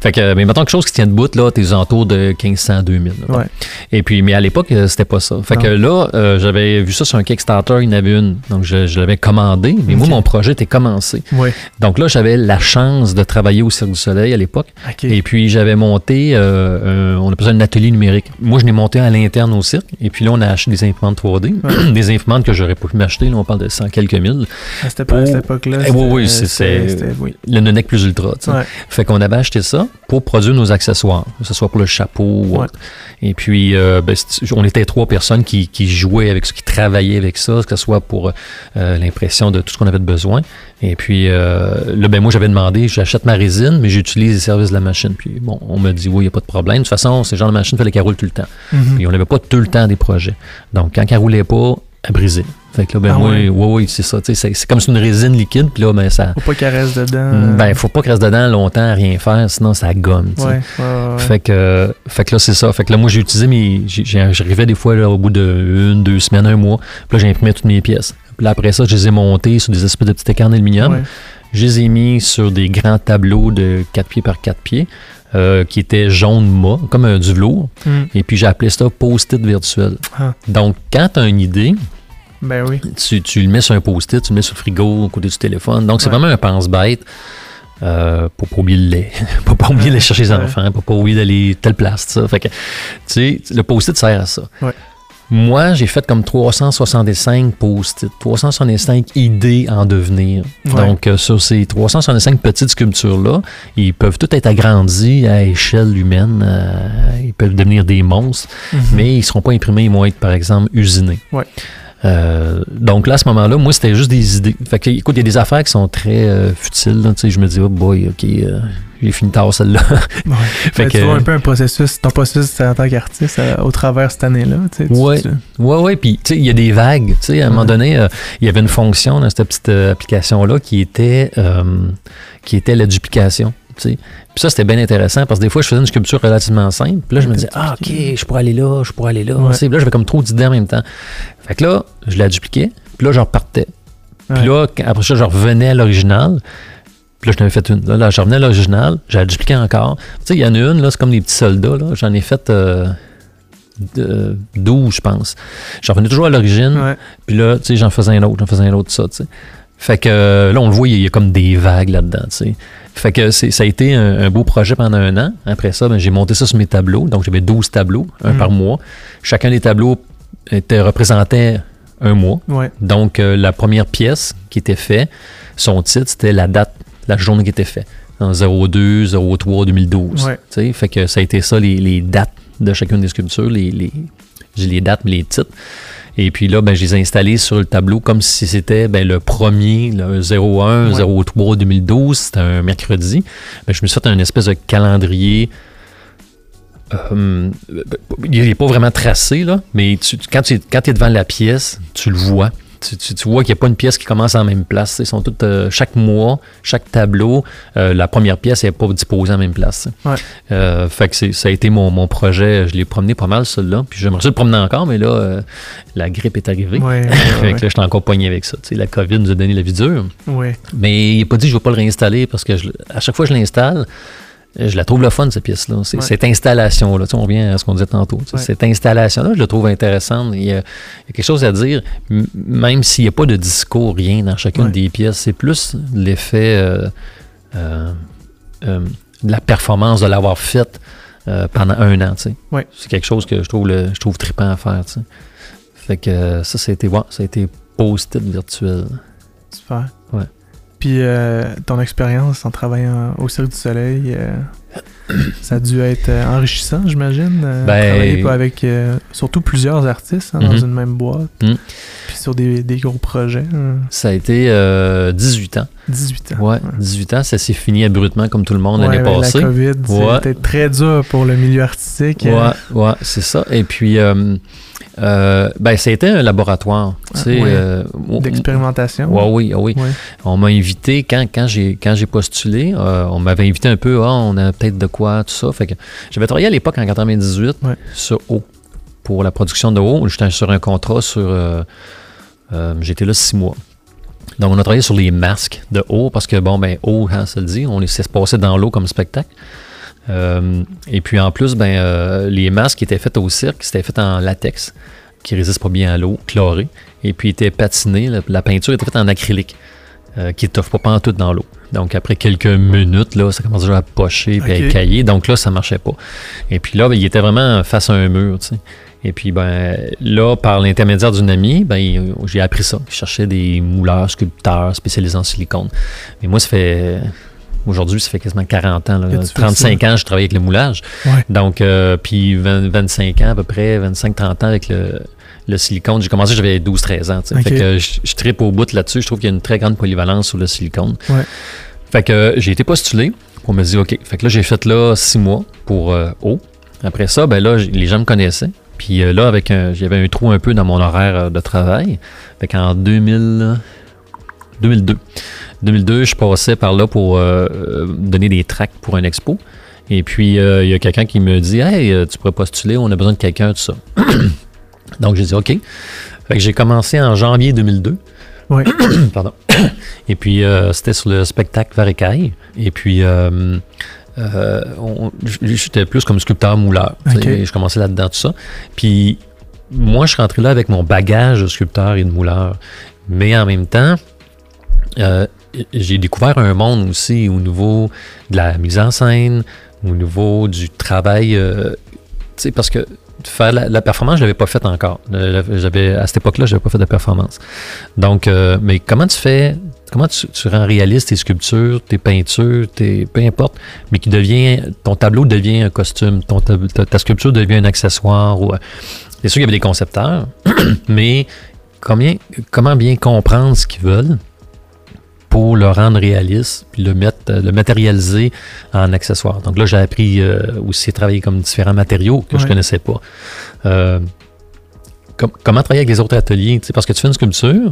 Fait que, mais maintenant, quelque chose qui tient de bout, là, t'es autour de mille cinq cents à deux mille. Ouais. Et puis, mais à l'époque, c'était pas ça. Fait non. que là, euh, j'avais vu ça sur un Kickstarter, il y en avait une. Donc, je, je l'avais commandé, mais okay. moi, mon projet était commencé. Oui. Donc là, j'avais la chance de travailler au Cirque du Soleil à l'époque. Okay. Et puis, j'avais monté, euh, un, on appelle ça un atelier numérique. Moi, je l'ai monté à l'interne au cirque. Et puis là, on a acheté des imprimantes trois D, ouais. des imprimantes que j'aurais pas pu m'acheter. Là, on parle de cent quelques mille. À cette époque, pour... cette époque-là, c'était, oui, oui, c'est, c'était, c'était oui. le Nonec plus ultra. Ouais. Fait qu'on avait acheté ça pour produire nos accessoires, que ce soit pour le chapeau ou autre. Ouais. Et puis, euh, ben, on était trois personnes qui, qui jouaient avec ça, qui travaillait avec ça, que ce soit pour euh, l'impression de tout ce qu'on avait de besoin. Et puis, euh, là, ben moi, j'avais demandé, j'achète ma résine, mais j'utilise les services de la machine. Puis, bon, on me dit, oui, il n'y a pas de problème. De toute façon, ces gens de machine fallait qu'elle roule tout le temps. Mm-hmm. Puis, on n'avait pas tout le temps des projets. Donc, quand elle ne roulait pas, elle brisait. Fait que là, ben ah moi, oui, oui, oui, c'est ça. C'est, c'est comme si une résine liquide, puis là, ben ça... Faut pas qu'elle reste dedans. Ben, faut pas qu'elle reste dedans longtemps à rien faire, sinon ça gomme, tu sais. Ouais, ouais, ouais. Fait que, fait que là, c'est ça. Fait que là, moi, j'ai utilisé mes... J'ai, j'arrivais des fois, là, au bout de une, deux semaines, un mois, puis là, j'imprimais toutes mes pièces. Puis là, après ça, je les ai montées sur des espèces de petits écrans d'aluminium. Ouais. Je les ai mis sur des grands tableaux de quatre pieds par quatre pieds. Euh, qui était jaune mat, comme euh, du velours. Mm. Et puis, j'ai appelé ça post-it virtuel. Ah. Donc, quand tu as une idée, ben oui. tu, tu le mets sur un post-it, tu le mets sur le frigo, au côté du téléphone. Donc, c'est ouais. vraiment un pense-bête euh, pour pas oublier de les, pour pas oublier de les chercher les ouais. enfants, pour pas oublier d'aller telle place. Ça. Fait que, tu sais, le post-it sert à ça. Ouais. Moi, j'ai fait comme trois cent soixante-cinq post-it, trois cent soixante-cinq idées en devenir. Ouais. Donc, euh, sur ces trois cent soixante-cinq petites sculptures-là, ils peuvent toutes être agrandis à échelle humaine. Euh, ils peuvent devenir des monstres, mm-hmm. mais ils ne seront pas imprimés. Ils vont être, par exemple, usinés. Ouais. Euh, donc là, à ce moment-là, moi, c'était juste des idées. Fait que, écoute, il y a des affaires qui sont très euh, futiles. Là, je me dis, oh boy, OK... Euh, j'ai fini tard celle-là. Ouais. Fait que, tu vois un peu un processus, ton processus en tant qu'artiste euh, au travers cette année-là. Oui, oui, puis il y a des vagues. À un ouais. moment donné, il euh, y avait une fonction dans cette petite euh, application-là qui était, euh, qui était la duplication. Puis ça, c'était bien intéressant parce que des fois, je faisais une sculpture relativement simple. Puis là, je me disais, ah, OK, je pourrais aller là, je pourrais aller là. Ouais. Puis là, j'avais comme trop d'idées en même temps. Fait que là, je la dupliquais. Puis là, je repartais. Puis ouais. là, après ça, je revenais à l'original. Puis là, je t'avais fait une. Là, là je revenais à l'original, j'avais dupliqué encore. Tu sais, il y en a une, là, c'est comme des petits soldats. Là. J'en ai fait euh, douze, je pense. J'en revenais toujours à l'origine. Ouais. Puis là, tu sais, j'en faisais un autre, j'en faisais un autre, ça, tu sais. Fait que là, on le voit, il y a comme des vagues là-dedans, tu sais. Fait que c'est, ça a été un, un beau projet pendant un an. Après ça, ben, j'ai monté ça sur mes tableaux. Donc, j'avais douze tableaux, un mmh. par mois. Chacun des tableaux était, représentait un mois. Ouais. Donc, euh, la première pièce qui était faite, son titre, c'était la date. La journée qui était faite, en zéro deux, zéro trois, deux mille douze. Ouais. Fait que ça a été ça, les, les dates de chacune des sculptures, les, les, j'ai les dates, mais les titres. Et puis là, ben, je les ai installés sur le tableau comme si c'était ben, le premier, le zéro un, zéro trois, deux mille douze, c'était un mercredi. Ben, je me suis fait un espèce de calendrier Euh, il n'est pas vraiment tracé, là, mais tu, quand tu quand es devant la pièce, tu le vois. Tu, tu, tu vois qu'il n'y a pas une pièce qui commence en même place. Ils sont toutes, euh, chaque mois, chaque tableau, euh, la première pièce n'est pas disposée en même place. Ouais. Euh, fait que c'est, ça a été mon, mon projet. Je l'ai promené pas mal, celui-là. Puis j'aimerais ça le promener encore, mais là, euh, la grippe est arrivée. Ouais, ouais, fait que là, je suis encore pogné avec ça. Tu sais, la COVID nous a donné la vie dure. Ouais. Mais il n'est pas dit que je ne vais pas le réinstaller parce que je, à chaque fois que je l'installe, je la trouve le fun, cette pièce-là. C'est, ouais. Cette installation-là, tu sais, on revient à ce qu'on disait tantôt. Tu sais, ouais. Cette installation-là, je la trouve intéressante. Il y a, il y a quelque chose à dire, m- même s'il n'y a pas de discours, rien dans chacune ouais. des pièces. C'est plus l'effet euh, euh, euh, de la performance de l'avoir faite euh, pendant un an. Tu sais. Ouais. C'est quelque chose que je trouve, le, je trouve trippant à faire. Tu sais. Fait que ça, ça a été, ouais, ça a été post-it virtuel. Super. Ouais. Puis euh, ton expérience en travaillant au Cirque du Soleil, euh, ça a dû être enrichissant, j'imagine, euh, ben, travailler pas avec euh, surtout plusieurs artistes hein, mm-hmm. dans une même boîte, mm-hmm. puis sur des, des gros projets. Hein. Ça a été euh, dix-huit ans. dix-huit ans. Ouais, ouais. dix-huit ans, ça s'est fini abruptement comme tout le monde ouais, l'année passée. La COVID, ouais. C'était très dur pour le milieu artistique. Ouais, euh. ouais, c'est ça. Et puis... Euh, Euh, ben, c'était un laboratoire, tu sais, ah, oui. euh, d'expérimentation. Ouais, oui, oui, oui. On m'a invité quand quand j'ai quand j'ai postulé, euh, on m'avait invité un peu. Ah, on a peut-être de quoi tout ça. Fait que j'avais travaillé à l'époque en quatre-vingt-dix-huit ouais. sur eau pour la production de eau. J'étais sur un contrat sur. Euh, euh, j'étais là six mois. Donc on a travaillé sur les masques de eau parce que bon ben eau, hein, ça le dit, on les se passait dans l'eau comme spectacle. Euh, et puis en plus, ben, euh, les masques qui étaient faits au cirque, c'était fait en latex, qui résiste pas bien à l'eau, chloré, et puis était patiné, la, la peinture était faite en acrylique, euh, qui étoffe pas pantoute dans l'eau. Donc après quelques minutes, là, ça commence déjà à pocher puis okay. à cailler, donc là, ça marchait pas. Et puis là, ben, il était vraiment face à un mur, tu sais. Et puis ben là, par l'intermédiaire d'une amie, ben, j'ai appris ça, je cherchais des mouleurs, sculpteurs spécialisés en silicone. Mais moi, ça fait... Aujourd'hui, ça fait quasiment quarante ans. Là, trente-cinq ans, je travaille avec le moulage. Ouais. Donc, euh, puis vingt, vingt-cinq ans à peu près, vingt-cinq trente ans avec le, le silicone. J'ai commencé, j'avais douze treize ans. Okay. Fait que je, je trippe au bout là-dessus. Je trouve qu'il y a une très grande polyvalence sur le silicone. Ouais. Fait que j'ai été postulé. On me dit, OK. Fait que là, j'ai fait là six mois pour euh, eau. Après ça, ben là, les gens me connaissaient. Puis euh, là, avec un, j'avais un trou un peu dans mon horaire de travail. Fait qu'en deux mille deux, je passais par là pour euh, donner des tracts pour un expo. Et puis, il euh, y a quelqu'un qui me dit « Hey, tu pourrais postuler, on a besoin de quelqu'un, tout ça. » Donc, j'ai dit « OK. » Fait que j'ai commencé en janvier deux mille deux. Oui. Pardon. Et puis, euh, c'était sur le spectacle Varekai. Et puis, euh, euh, on, j'étais plus comme sculpteur-mouleur. Okay. Je commençais là-dedans, tout ça. Puis, moi, je suis rentré là avec mon bagage de sculpteur et de mouleur. Mais en même temps... Euh, j'ai découvert un monde aussi au niveau de la mise en scène, au niveau du travail, euh, tu sais, parce que faire la, la performance, je l'avais pas faite encore. J'avais, à cette époque-là, je n'avais pas fait de performance. Donc, euh, mais comment tu fais, comment tu, tu rends réaliste tes sculptures, tes peintures, tes, peu importe, mais qui devient, ton tableau devient un costume, ton, ta, ta sculpture devient un accessoire. Ou, c'est sûr qu'il y avait des concepteurs, mais combien, comment bien comprendre ce qu'ils veulent? Pour le rendre réaliste, puis le mettre, le matérialiser en accessoire. Donc là, j'ai appris euh, aussi à travailler comme différents matériaux que ouais. je ne connaissais pas. Euh, com- comment travailler avec les autres ateliers? T'sais, parce que tu fais une sculpture,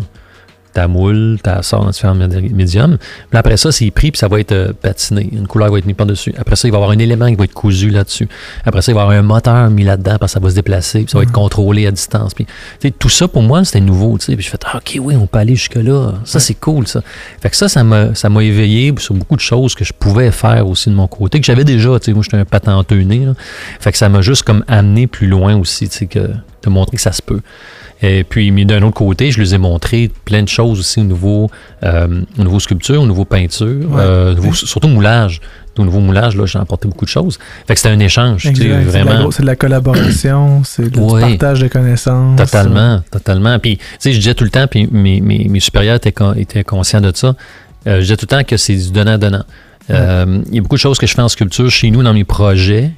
ta moule, ta sort dans différents médiums, puis après ça, c'est pris, puis ça va être euh, patiné. Une couleur va être mise par-dessus. Après ça, il va y avoir un élément qui va être cousu là-dessus. Après ça, il va y avoir un moteur mis là-dedans, parce que ça va se déplacer, puis ça va mmh. être contrôlé à distance. Puis, tout ça, pour moi, c'était nouveau. Puis je fais ah, « OK, oui, on peut aller jusque-là. Ça, ouais. c'est cool, ça. » Fait que ça, ça m'a, ça m'a éveillé sur beaucoup de choses que je pouvais faire aussi de mon côté, que j'avais déjà. Moi, j'étais un patenteux né. Là. Fait que ça m'a juste comme amené plus loin aussi, que de montrer que ça se peut. Et puis, mais d'un autre côté, je les ai montré plein de choses aussi au niveau, euh, au niveau sculpture, au niveau peinture, ouais. euh, au niveau, surtout moulage. Au niveau moulage, là, j'ai apporté beaucoup de choses. Fait que c'était un échange. Exact, tu sais, vraiment. C'est de la, c'est de la collaboration, c'est de, ouais, du partage de connaissances. Totalement, totalement. Puis, tu sais, je disais tout le temps, puis mes, mes, mes supérieurs étaient, étaient conscients de ça, euh, je disais tout le temps que c'est du donnant-donnant. Il ouais. euh, y a beaucoup de choses que je fais en sculpture chez nous dans mes projets.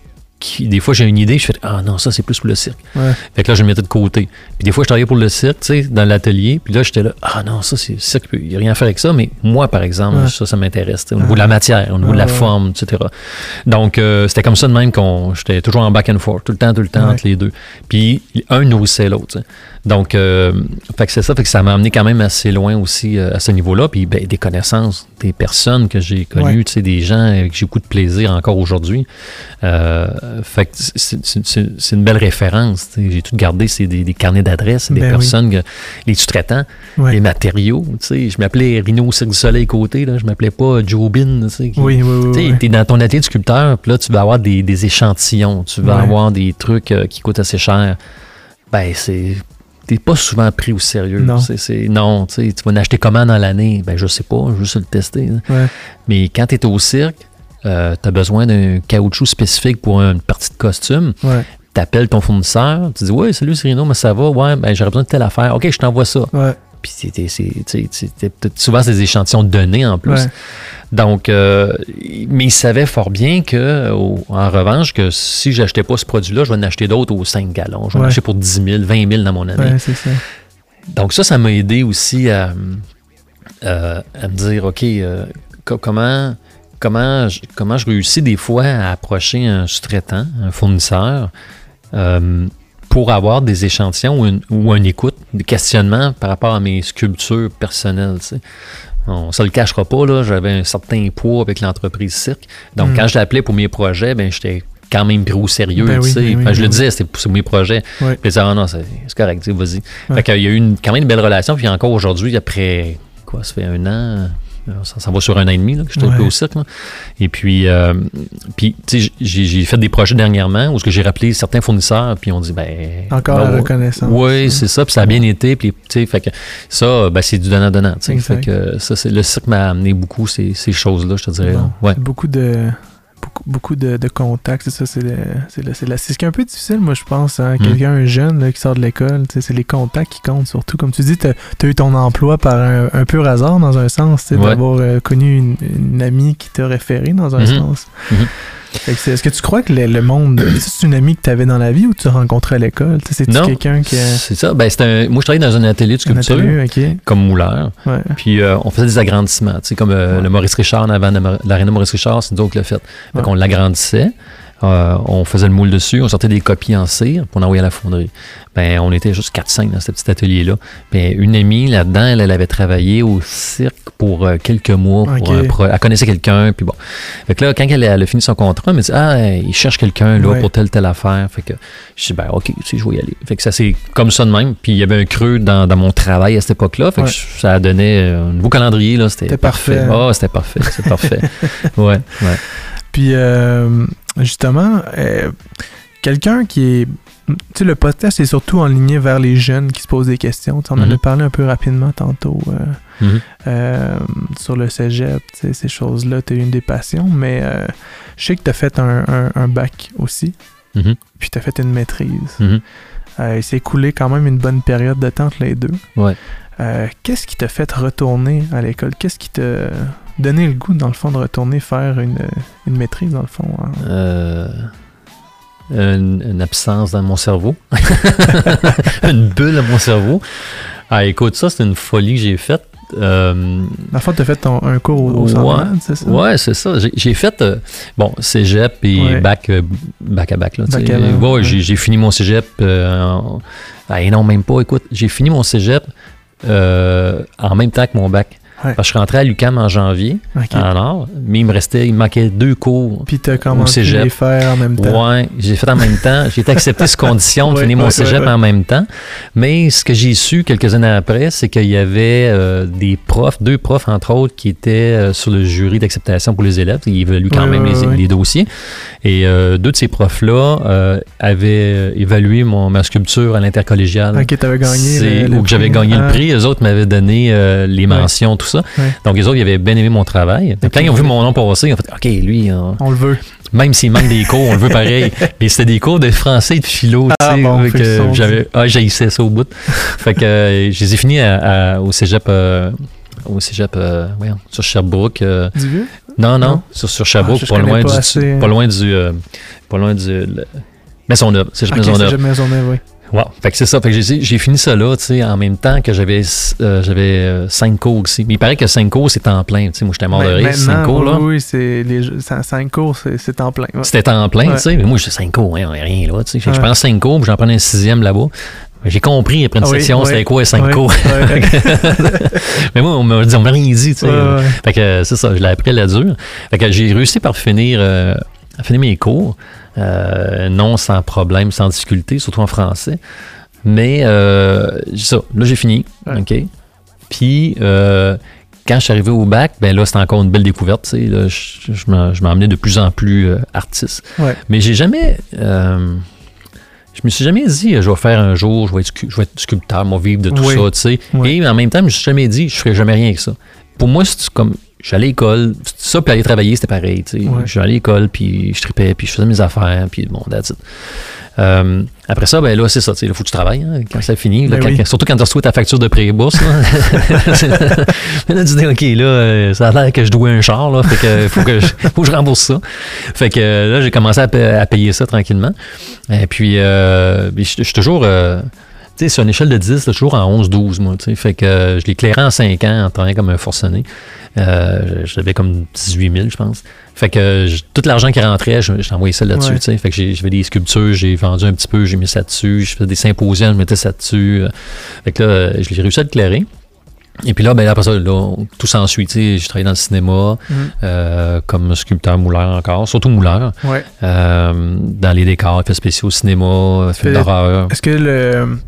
qui, des fois, j'ai une idée, je fais « Ah non, ça, c'est plus pour le cirque. Ouais. » Fait que là, je le mettais de côté. Puis des fois, je travaillais pour le cirque, tu sais, dans l'atelier, puis là, j'étais là « Ah non, ça, c'est cirque, il n'y a rien à faire avec ça, mais moi, par exemple, ouais. ça, ça m'intéresse, au niveau ouais. de la matière, au niveau ouais. de la forme, et cetera. » Donc, euh, c'était comme ça de même qu'on, j'étais toujours en back and forth, tout le temps, tout le temps, ouais. entre les deux. Puis, un nourrissait l'autre, tu sais. Donc, euh, fait que c'est ça, fait que ça m'a amené quand même assez loin aussi euh, à ce niveau-là. Puis, ben, des connaissances, des personnes que j'ai connues, ouais. tu sais, des gens avec qui j'ai beaucoup de plaisir encore aujourd'hui. Euh, fait que c'est, c'est, c'est une belle référence. T'sais. J'ai tout gardé, c'est des, des carnets d'adresses, des ben personnes, oui. que, les sous-traitants, ouais. les matériaux. Tu sais, je m'appelais Rino Cirque du Soleil Côté, là, je m'appelais pas Joe Bin. Tu sais, qui, oui, oui, oui, oui. T'es dans ton atelier de sculpteur, puis là, tu vas avoir des, des échantillons, tu vas ouais. avoir des trucs euh, qui coûtent assez cher. Ben, c'est. T'es pas souvent pris au sérieux. Non, c'est, c'est, non tu vas en acheter comment dans l'année? Ben, je sais pas, je veux juste le tester. Ouais. Mais quand t'es au cirque, euh, t'as besoin d'un caoutchouc spécifique pour une partie de costume. Ouais. T'appelles ton fournisseur, tu dis « Ouais, salut, c'est Rino, mais ça va? Ouais, ben, j'aurais besoin de telle affaire. OK, je t'envoie ça. Ouais. » Puis t'es, t'es, t'es, t'es, t'es, t'es souvent, c'est des échantillons de données en plus. Ouais. Donc, euh, mais il savait fort bien que, oh, en revanche, que si je n'achetais pas ce produit-là, je vais en acheter d'autres aux cinq gallons. Je vais ouais. en acheter pour dix mille, vingt mille dans mon année. Ouais, c'est ça. Donc ça, ça m'a aidé aussi à, à, à me dire, OK, euh, comment, comment, je, comment je réussis des fois à approcher un sous-traitant, un fournisseur, euh, pour avoir des échantillons ou une, ou une écoute, des questionnements par rapport à mes sculptures personnelles, tu sais. On ne se le cachera pas, là, j'avais un certain poids avec l'entreprise Cirque. Donc, mmh. quand je l'appelais pour mes projets, ben, j'étais quand même pris au sérieux. Ben oui, ben oui, ben, je oui. le disais, c'était pour mes projets. Oui. Je disais, ah non, c'est, c'est correct, vas-y. Ouais. Fait qu'il y a eu une, quand même une belle relation. Puis encore aujourd'hui, après, quoi, ça fait un an, ça, ça va sur un an et demi là, que je suis un peu au cirque. Là. Et puis, euh, puis j'ai, j'ai fait des projets dernièrement où j'ai rappelé certains fournisseurs, puis on dit, ben. Encore ben, la reconnaissance. Oui, hein. c'est ça, puis ça a bien été, puis fait que ça, ben, c'est du donnant-donnant. Fait que ça, c'est, le cirque m'a amené beaucoup ces, ces choses-là, je te dirais. Bon, ouais. Beaucoup de. Beaucoup, beaucoup de, de contacts, c'est ça, c'est, le, c'est, le, c'est, la, c'est ce qui est un peu difficile, moi, je pense, hein? Quelqu'un, mmh. un jeune là, qui sort de l'école, c'est les contacts qui comptent, surtout, comme tu dis, t'as, t'as eu ton emploi par un, un pur hasard, dans un sens, ouais. d'avoir euh, connu une, une amie qui t'a référé, dans un mmh. sens. Mmh. Fait que c'est, est-ce que tu crois que le, le monde, c'est une amie que tu avais dans la vie ou tu rencontrais à l'école? C'est-tu non, quelqu'un qui a... c'est ça. Ben, c'est un, moi, je travaillais dans un atelier de sculpture, atelier, okay. comme mouleur. Ouais. Puis euh, on faisait des agrandissements. Comme euh, ouais. le Maurice Richard, avant l'aréna Maurice Richard, c'est nous autres qui l'a fait. Fait ouais. qu'on l'agrandissait. Euh, on faisait le moule dessus, on sortait des copies en cire pour l'envoyer à la fonderie. Ben, on était juste quatre cinq dans ce petit atelier-là. Ben, une amie là-dedans, elle, elle avait travaillé au cirque pour euh, quelques mois. Pour okay. un pro- elle connaissait quelqu'un, puis bon. Fait que là, quand elle a, elle a fini son contrat, elle m'a dit « Ah, il cherche quelqu'un là, ouais. pour telle, telle affaire. » Fait que je dis « Ben, OK, tu sais, je vais y aller. » Fait que ça, c'est comme ça de même. Puis il y avait un creux dans, dans mon travail à cette époque-là. Fait ouais. que ça donnait un nouveau calendrier, là. C'était, c'était parfait. Ah, hein? oh, c'était parfait, c'était parfait. Ouais, ouais. Puis... Euh... Justement, euh, quelqu'un qui est... Tu sais, le podcast est surtout enligné vers les jeunes qui se posent des questions. T'sais, on mm-hmm. en a parlé un peu rapidement tantôt euh, mm-hmm. euh, sur le cégep, ces choses-là. Tu as eu une des passions, mais euh, je sais que tu as fait un, un, un bac aussi, mm-hmm. puis tu as fait une maîtrise. Mm-hmm. Euh, il s'est écoulé quand même une bonne période de temps entre les deux. Ouais. Euh, qu'est-ce qui t'a fait retourner à l'école? Qu'est-ce qui t'a... donner le goût, dans le fond, de retourner faire une, une maîtrise, dans le fond? Hein. Euh, une, une absence dans mon cerveau. Une bulle à mon cerveau. Ah, écoute, ça, c'est une folie que j'ai faite. Euh, dans le fond, tu as fait ton, un cours au, au Centrenade, ouais, c'est ça? Oui, c'est ça. J'ai, j'ai fait, euh, bon, cégep et ouais. bac, euh, bac à bac. Là, bac à ouais, ouais. J'ai, j'ai fini mon cégep. Euh, en... ah, et non, même pas. Écoute, j'ai fini mon cégep euh, en même temps que mon bac. Ouais. Parce que je suis rentré à l'U Q A M en janvier, okay. en or, mais il me restait, il me manquait deux cours. Puis tu as commencé à les faire en même temps. Oui, j'ai fait en même temps. J'ai été accepté sous condition de ouais, finir mon ouais, cégep ouais, ouais. en même temps. Mais ce que j'ai su quelques années après, c'est qu'il y avait euh, des profs, deux profs entre autres, qui étaient euh, sur le jury d'acceptation pour les élèves. Ils évaluent quand ouais, même ouais, les, ouais. les dossiers. Et euh, deux de ces profs-là euh, avaient évalué mon, ma sculpture à l'intercollégial. Ok, tu avais gagné. Ou que j'avais gagné ah. le prix. Eux autres m'avaient donné euh, les mentions, ouais. tout ça. Ouais. Donc, les autres, ils avaient bien aimé mon travail. Okay. Quand ils ont vu mon nom passer, ils ont fait « OK, lui... On, on le veut. » Même s'il manque des cours, on le veut pareil. Mais c'était des cours de français et de philo. Ah, tu sais, bon, que j'avais, ah, j'haïssais ça au bout. Fait que euh, je les ai finis à, à, au cégep... Euh, au cégep, euh, ouais, sur Sherbrooke. Euh, du vieux? Non, non, non, sur, sur Sherbrooke, ah, ça, pas, loin pas, du, assez... pas loin du... Euh, pas loin du... Le... Maisonneuve, cégep okay, Maisonneuve. Cégep Maisonneuve, oui. Wow, fait que c'est ça. Fait que j'ai, j'ai fini ça là, tu sais, en même temps que j'avais euh, j'avais cinq cours aussi. Mais il paraît que cinq cours, c'est temps plein. Tu sais, moi, j'étais mort de rire. Cinq cours, là. Oui, c'est les cinq cours, c'est, c'est temps plein. Ouais. C'était temps plein, ouais. Tu sais. Mais moi, j'ai cinq cours, hein, rien là. Tu sais, ouais. Je prends cinq cours, puis j'en prends un sixième là-bas. J'ai compris après une oui, section, oui, c'était quoi, cinq oui, cours. Oui. Mais moi, on m'a dit, on m'a rien dit, tu sais. Ouais, ouais. Fait que c'est ça, je l'ai appris à la dure. Fait que j'ai réussi par finir, euh, à finir mes cours. Euh, non sans problème, sans difficulté, surtout en français. Mais euh, ça, là, j'ai fini. Ouais. OK. Puis, euh, quand je suis arrivé au bac, ben là, c'était encore une belle découverte. Là, je, je, m'en, je m'emmenais de plus en plus euh, artiste. Ouais. Mais j'ai jamais... Euh, je me suis jamais dit, je vais faire un jour, je vais être, je vais être sculpteur, moi, vivre de tout oui. ça, tu sais. Oui. Et en même temps, je me suis jamais dit, je ferai jamais rien avec ça. Pour moi, c'est comme... J'allais à l'école, ça, puis aller travailler, c'était pareil. Ouais. J'allais à l'école, puis je tripais, puis je faisais mes affaires, puis bon, that's it. Euh, après ça, ben là, c'est ça, il faut que tu travailles, hein, quand ouais. ça finit. Là, quand, oui. Surtout quand tu reçois ta facture de pré-bourse. Mais là, tu dis, OK, là, ça a l'air que je dois un char, là, fait que faut que je, faut que je rembourse ça. Fait que là, j'ai commencé à, pa- à payer ça tranquillement. Et puis, euh, je suis toujours... Euh, Tu sais, sur une échelle de dix, là, toujours en onze douze, moi. Fait que euh, je l'éclairais en cinq ans en travaillant comme un forcené. Euh, j'avais comme dix-huit mille, je pense. Fait que euh, tout l'argent qui rentrait, je, je l'envoyais ça là-dessus. Ouais. Fait que j'ai, j'avais des sculptures, j'ai vendu un petit peu, j'ai mis ça dessus. Je faisais des symposiums, je mettais ça dessus. Euh, fait que là, euh, je l'ai réussi à l'éclairer. Et puis là, ben, après ça, là, tout s'ensuit. J'ai travaillé dans le cinéma, mm-hmm. euh, comme sculpteur mouleur encore, surtout mouleur. Ouais. Euh, dans les décors, effets spéciaux, cinéma, films d'horreur. Est-ce que le...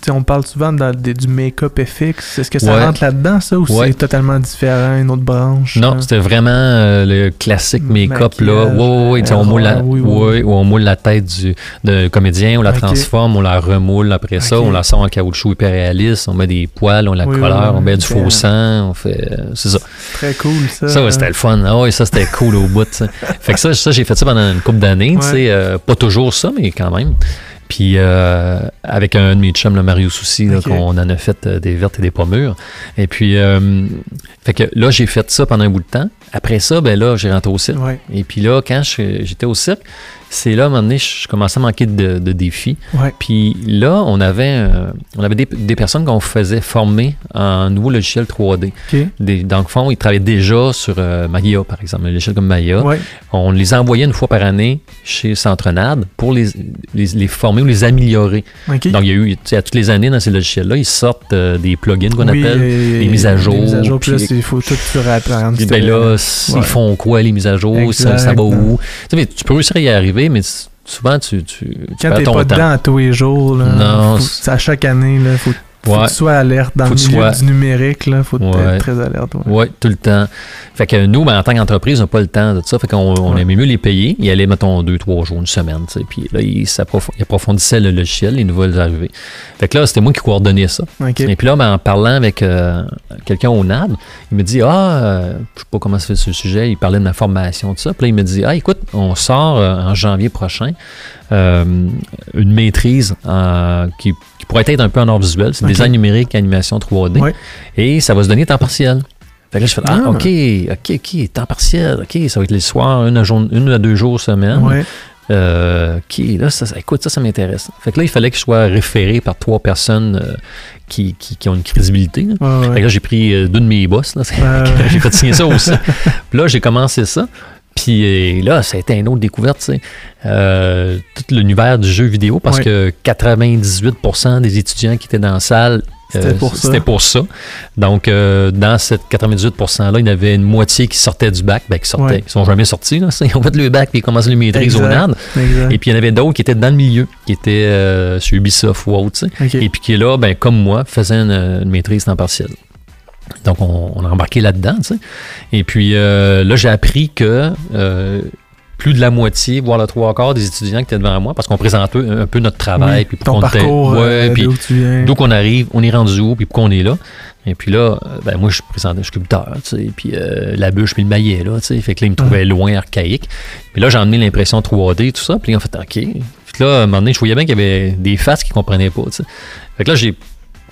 T'sais, on parle souvent de, de, du make-up F X. Est-ce que ça ouais. rentre là-dedans, ça, ou ouais. c'est totalement différent, une autre branche? Non, hein? C'était vraiment euh, le classique make-up, là. Ouais, ouais, ouais, on moule la, oui, oui. Ouais, où on moule la tête du de comédien, on la okay. transforme, on la remoule après okay. ça, on la sort en caoutchouc hyper réaliste, on met des poils, on la oui, colore, oui, on met du faux sang, on fait... Euh, c'est ça. C'est très cool, ça. Ça, ouais, hein? C'était le fun. Ah oui, ça, c'était cool au bout. T'sais. Fait que ça, ça, j'ai fait ça pendant une couple d'années, tu sais, euh, pas toujours ça, mais quand même. Puis euh, avec un de mes chums, le Mario Souci, okay. qu'on en a fait euh, des vertes et des pas mûres. Et puis, euh, fait que là, j'ai fait ça pendant un bout de temps. Après ça, ben là, j'ai rentré au cirque. Ouais. Et puis là, quand je, j'étais au cirque, c'est là, à un moment donné, je commençais à manquer de, de défis. Ouais. Puis là, on avait, euh, on avait des, des personnes qu'on faisait former en nouveau logiciel trois D. Okay. Des, dans le fond, ils travaillaient déjà sur euh, Maya, par exemple, un logiciel comme Maya. Ouais. On les envoyait une fois par année chez Centrenade pour les, les, les former ou les améliorer. Okay. Donc, il y a eu, tu sais, à toutes les années, dans ces logiciels-là, ils sortent euh, des plugins qu'on oui, appelle, et, des mises à jour. Des mises à jour, puis là, il faut tout surapprendre. Et bien là, ouais. ils font quoi, les mises à jour? Exact, ça, ça va où? Tu sais, mais tu peux réussir à y arriver, mais souvent, tu, tu, tu Quand perds t'es ton pas temps. Dedans à tous les jours, là, non, faut, à chaque année, il faut, faut ouais. que tu sois alerte. Dans faut le milieu sois... du numérique, il faut ouais. être très alerte. Oui, ouais, tout le temps. Fait que nous, ben, en tant qu'entreprise, on n'a pas le temps de tout ça. Fait qu'on on ouais. aimait mieux les payer. Ils allaient, mettons, deux, trois jours, une semaine. Puis là, ils il approfondissaient le logiciel, les nouvelles arrivées. Fait que là, c'était moi qui coordonnais ça. Okay. Et puis là, ben, en parlant avec euh, quelqu'un au N A D, il me dit, ah, euh, je sais pas comment ça fait sur le sujet, il parlait de ma formation, tout ça. Puis là, il me dit, ah, écoute, on sort euh, en janvier prochain euh, une maîtrise en, qui, qui pourrait être un peu en ordre visuel. C'est okay. design numérique, animation trois D. Ouais. Et ça va se donner temps partiel. Fait que là, je fais, ah, OK, OK, OK, temps partiel, OK, ça va être les soirs, une à, jour, une à deux jours semaine. Ouais. Euh, OK, là, ça, ça, écoute, ça, ça m'intéresse. Fait que là, il fallait que je sois référé par trois personnes euh, qui, qui, qui ont une crédibilité. Là. Ouais, ouais. Fait que là, j'ai pris euh, deux de mes boss. Là. Ouais, j'ai fait signer ça aussi. Puis là, j'ai commencé ça. Puis là, ça a été une autre découverte, tu sais. Euh, tout l'univers du jeu vidéo, parce ouais. que quatre-vingt-dix-huit pour cent des étudiants qui étaient dans la salle, c'était, euh, pour, c'était ça. pour ça. Donc, euh, dans cette quatre-vingt-dix-huit pour cent-là, il y en avait une moitié qui sortait du bac, ben, qui sortaient. Ouais. Ils ne sont jamais sortis. Là. Ils ont fait le bac et ils commencent les maîtrises exact. Au N A D. Exact. Et puis, il y en avait d'autres qui étaient dans le milieu, qui étaient euh, sur Ubisoft ou autre. Okay. Et puis, qui, là, ben, comme moi, faisaient une, une maîtrise temps partiel. Donc, on, on a embarqué là-dedans, tu sais. Et puis, euh, là, j'ai appris que euh, plus de la moitié, voire le trois quarts des étudiants qui étaient devant moi, parce qu'on présente un, un peu notre travail. Oui, puis ton parcours, ouais, euh, puis d'où tu viens. D'où qu'on arrive, on est rendu où, puis pourquoi on est là. Et puis là, ben moi, je présentais, je suis sculpteur, tu sais, puis euh, la bûche, puis le maillet, là, tu sais. Fait que là, ils me trouvaient loin, archaïque. Puis là, j'ai emmené l'impression trois D, tout ça. Puis là, en fait, OK. Puis là, à un moment donné, je voyais bien qu'il y avait des faces qu'ils ne comprenaient pas, tu sais. Fait que là, j'ai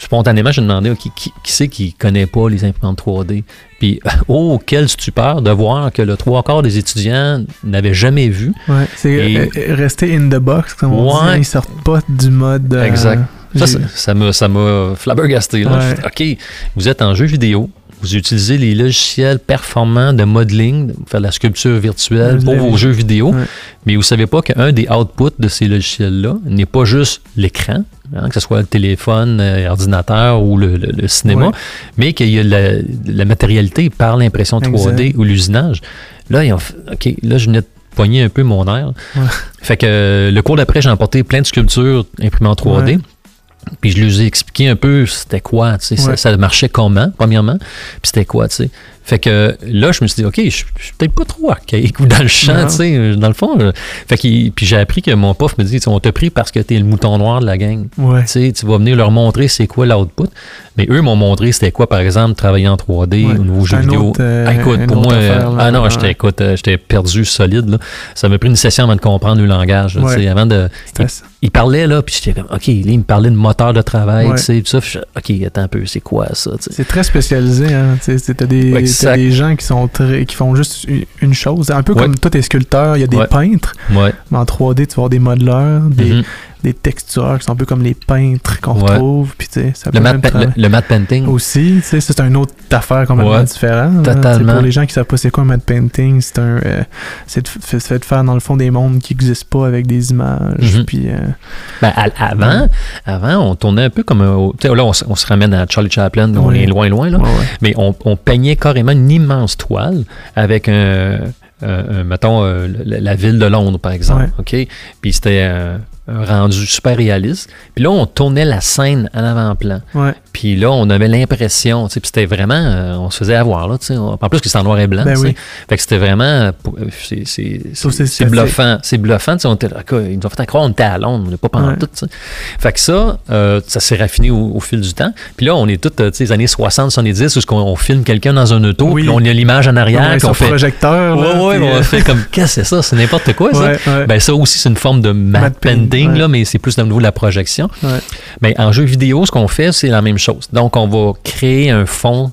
spontanément, je me demandais, okay, qui, qui c'est qui connaît pas les imprimantes trois D? Puis, oh, quelle stupeur de voir que le trois quarts des étudiants n'avaient jamais vu. Ouais, c'est et... rester in the box, comme on ouais. dit. Ils sortent pas du mode... Euh... Exact. Ça, ça, ça m'a, ça m'a flabbergasté. Là. Ouais. Fait, OK, vous êtes en jeu vidéo, vous utilisez les logiciels performants de modeling, faire de la sculpture virtuelle pour vos jeux vidéo, ouais. mais vous ne savez pas qu'un des outputs de ces logiciels-là n'est pas juste l'écran, hein, que ce soit le téléphone, l'ordinateur ou le, le, le cinéma, ouais. mais qu'il y a la, la matérialité par l'impression trois D exact. Ou l'usinage. Là, ils ont, OK, là, je venais de pogner un peu mon air. Ouais. Fait que le cours d'après, j'ai emporté plein de sculptures imprimées en trois D. Ouais. Puis je lui ai expliqué un peu c'était quoi, tu sais, ouais. ça, ça marchait comment, premièrement, puis c'était quoi, tu sais. Fait que là, je me suis dit, OK, je, je suis peut-être pas trop archaïque ou dans le champ, tu sais, dans le fond. Je, fait que, puis j'ai appris que mon prof me dit, on t'a pris parce que t'es le mouton noir de la gang. Ouais. Tu sais, tu vas venir leur montrer c'est quoi l'output. Mais eux m'ont montré c'était quoi, par exemple, travailler en trois D ouais. au nouveau jeu vidéo. Autre, euh, ah, écoute, pour moi, affaire, là, ah non, ouais. j'étais, écoute, j'étais perdu solide, là. Ça m'a pris une session avant de comprendre le langage, ouais. tu sais, avant de... Il parlait, là, puis j'étais comme, OK, là, il me parlait de moteur de travail, ouais. tu sais, tout ça. Je, OK, attends un peu, c'est quoi ça, tu sais. C'est très spécialisé, hein, tu sais, t'as des, ouais, t'as des gens qui sont très, qui font juste une chose. Un peu ouais. comme toi, t'es sculpteur, il y a des ouais. peintres. Ouais. Mais en trois D, tu vas avoir des modeleurs, des... Mm-hmm. des textures qui sont un peu comme les peintres qu'on ouais. retrouve. Puis, ça le, mat pa- le, le matte painting. Aussi, ça, c'est une autre affaire complètement ouais. différente. Totalement. Hein, pour les gens qui ne savent pas c'est quoi un matte painting, c'est un euh, c'est, de, c'est de faire dans le fond des mondes qui n'existent pas avec des images. Mm-hmm. Puis, euh, ben, à, avant, ouais. avant, on tournait un peu comme... Un, là, on, on se ramène à Charlie Chaplin, ouais. on est loin, loin. Là, ouais, ouais. Mais on, on peignait carrément une immense toile avec un... Euh, euh, mettons, euh, la, la ville de Londres, par exemple. Ouais. OK? Puis c'était euh, un rendu super réaliste. Puis là, on tournait la scène à l'avant-plan. Ouais. Puis là, on avait l'impression, tu sais, puis c'était vraiment, euh, on se faisait avoir, là, tu sais. En plus que c'était en noir et blanc, ben tu sais. Oui. Fait que c'était vraiment, c'est, c'est, c'est, c'est, c'est bluffant. C'est bluffant, tu sais. On était, ils nous ont fait croire qu'on était à Londres, on n'est pas pendant ouais. tout, tu sais. Fait que ça, euh, ça s'est raffiné au, au fil du temps. Puis là, on est tous, tu sais, les années soixante, soixante-dix, où on, on filme quelqu'un dans un auto, oui. puis là, on a l'image en arrière. Sur fait... projecteur, ouais, là. Ouais, on a fait comme, qu'est-ce que c'est ça? C'est n'importe quoi, ouais, ça. Ouais. Ben, ça aussi, c'est une forme de matte painting, ouais. là, mais c'est plus dans le niveau de la projection. Ouais. Mais en jeu vidéo, ce qu'on fait, c'est la même chose. Donc, on va créer un fond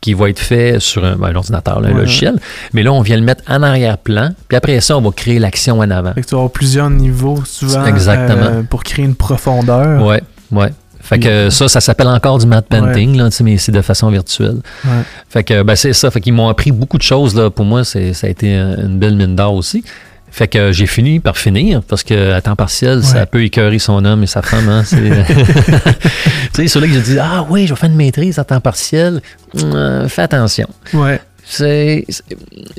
qui va être fait sur un, ben, un ordinateur, là, ouais, un logiciel. Ouais. Mais là, on vient le mettre en arrière-plan. Puis après ça, on va créer l'action en avant. Fait que tu vas avoir plusieurs niveaux, souvent, exactement. Euh, pour créer une profondeur. Oui, oui. Fait que ça, ça s'appelle encore du matte painting, ouais. là, mais c'est de façon virtuelle. Ouais. Fait que ben, c'est ça. Fait qu'ils m'ont appris beaucoup de choses. Là. Pour moi, c'est, ça a été une belle mine d'or aussi. Fait que j'ai fini par finir, parce qu'à temps partiel, ouais. ça peut écœurer son homme et sa femme. Hein, c'est... tu sais, ceux-là qui se disent « Ah oui, je vais faire une maîtrise à temps partiel. Euh, » Fais attention. Ouais. C'est, c'est,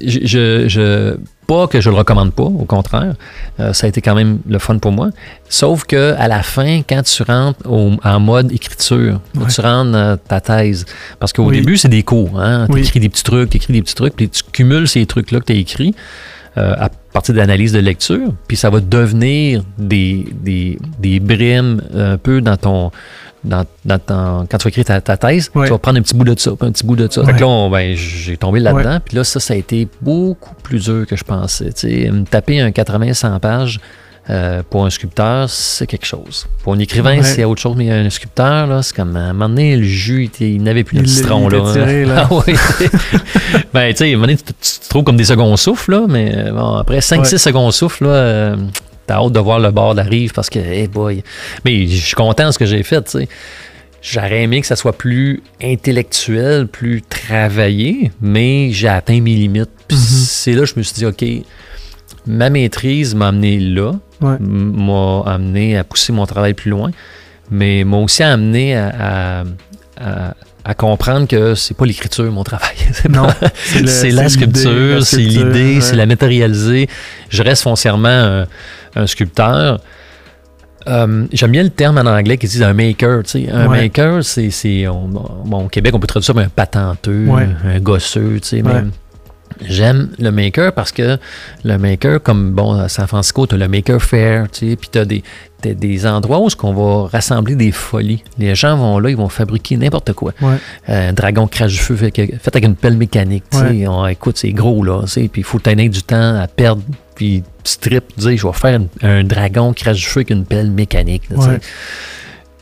je, je, pas que je le recommande pas, au contraire. Euh, ça a été quand même le fun pour moi. Sauf qu'à la fin, quand tu rentres au, en mode écriture, ouais. tu rentres euh, ta thèse. Parce qu'au oui. début, c'est des cours. Hein? Tu écris oui. des petits trucs, tu écris des petits trucs, puis tu cumules ces trucs-là que tu as écrits euh, à partir d'analyse de lecture, puis ça va devenir des, des, des brimes un peu dans ton... Dans, dans ton, quand tu vas écrire ta, ta thèse, ouais. tu vas prendre un petit bout de ça, un petit bout de ça. Ouais. Fait que là, on, ben, j'ai tombé là-dedans. Puis là, ça, ça a été beaucoup plus dur que je pensais. T'sais, me taper un quatre-vingts à cent pages euh, pour un sculpteur, c'est quelque chose. Pour un écrivain, ouais. c'est autre chose. Mais un sculpteur, là, c'est comme à un moment donné, le jus, il n'avait plus de citron. Il là, tiré, là. Ah oui. ben, tu sais, à un moment donné, tu te trouves comme des seconds souffles, là, mais bon, après cinq six ouais. seconds souffles, là... Euh, t'as hâte de voir le bord de la rive parce que, hey boy. Mais je suis content de ce que j'ai fait, tu sais. J'aurais aimé que ça soit plus intellectuel, plus travaillé, mais j'ai atteint mes limites. Puis mm-hmm. c'est là que je me suis dit, OK, ma maîtrise m'a amené là, ouais. m'a amené à pousser mon travail plus loin, mais m'a aussi amené à, à, à à comprendre que c'est pas l'écriture, mon travail. C'est, non, pas, c'est, le, c'est, c'est la sculpture, c'est l'idée, ouais. c'est la matérialiser. Je reste foncièrement un, un sculpteur. Euh, j'aime bien le terme en anglais qui dit un maker. T'sais. Un ouais. maker, c'est... c'est on, bon, au Québec, on peut traduire ça comme un patenteux, ouais. un gosseux. T'sais, ouais. J'aime le maker parce que le maker, comme bon à San Francisco, tu as le maker fair, puis tu as des... des endroits où on va rassembler des folies. Les gens vont là, ils vont fabriquer n'importe quoi. Ouais. Euh, un dragon crache-feu fait, fait avec une pelle mécanique. Ouais. On, écoute, c'est gros, là. Puis il faut t'aider du temps à perdre, puis strip, dire, je vais faire un, un dragon crache-feu avec une pelle mécanique. Là, ouais.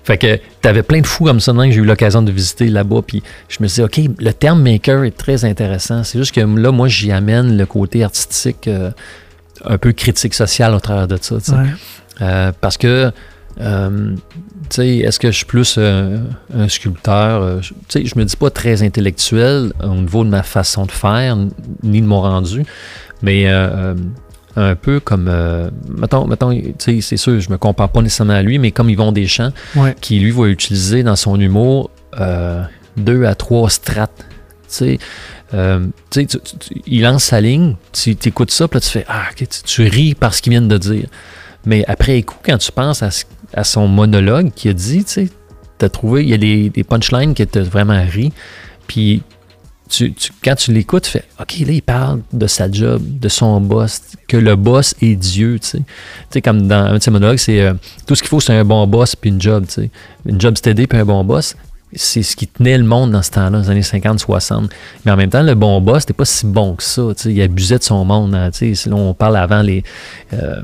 Fait que t'avais plein de fous comme ça, non, que j'ai eu l'occasion de visiter là-bas, puis je me suis dit, OK, le terme maker est très intéressant. C'est juste que là, moi, j'y amène le côté artistique, euh, un peu critique sociale au travers de ça. Ouais. Euh, parce que, euh, tu sais, est-ce que je suis plus euh, un sculpteur? Euh, tu sais, je me dis pas très intellectuel euh, au niveau de ma façon de faire, ni de mon rendu, mais... Euh, euh, un peu comme, euh, mettons, mettons tu sais, c'est sûr, je me compare pas nécessairement à lui, mais comme Yvon Deschamps, ouais. qui, lui, va utiliser dans son humour euh, deux à trois strates. Tu sais, euh, tu, tu, il lance sa ligne, tu écoutes ça, puis là, tu fais, ah, okay, tu, tu ris par ce qu'il vient de dire. Mais après coup, quand tu penses à, à son monologue qui a dit, tu sais, t'as trouvé, il y a des, des punchlines qui t'ont vraiment ri, puis... Tu, tu, quand tu l'écoutes, tu fais « OK, là, il parle de sa job, de son boss, que le boss est Dieu. » Tu sais, tu sais, comme dans un de ses monologues, c'est euh, « Tout ce qu'il faut, c'est un bon boss puis une job. » Tu sais. Une job stédée puis un bon boss, c'est ce qui tenait le monde dans ce temps-là, dans les années cinquante soixante. Mais en même temps, le bon boss, c'était pas si bon que ça. Tu sais. Il abusait de son monde. Hein, tu sais. Là, on parle avant les, euh,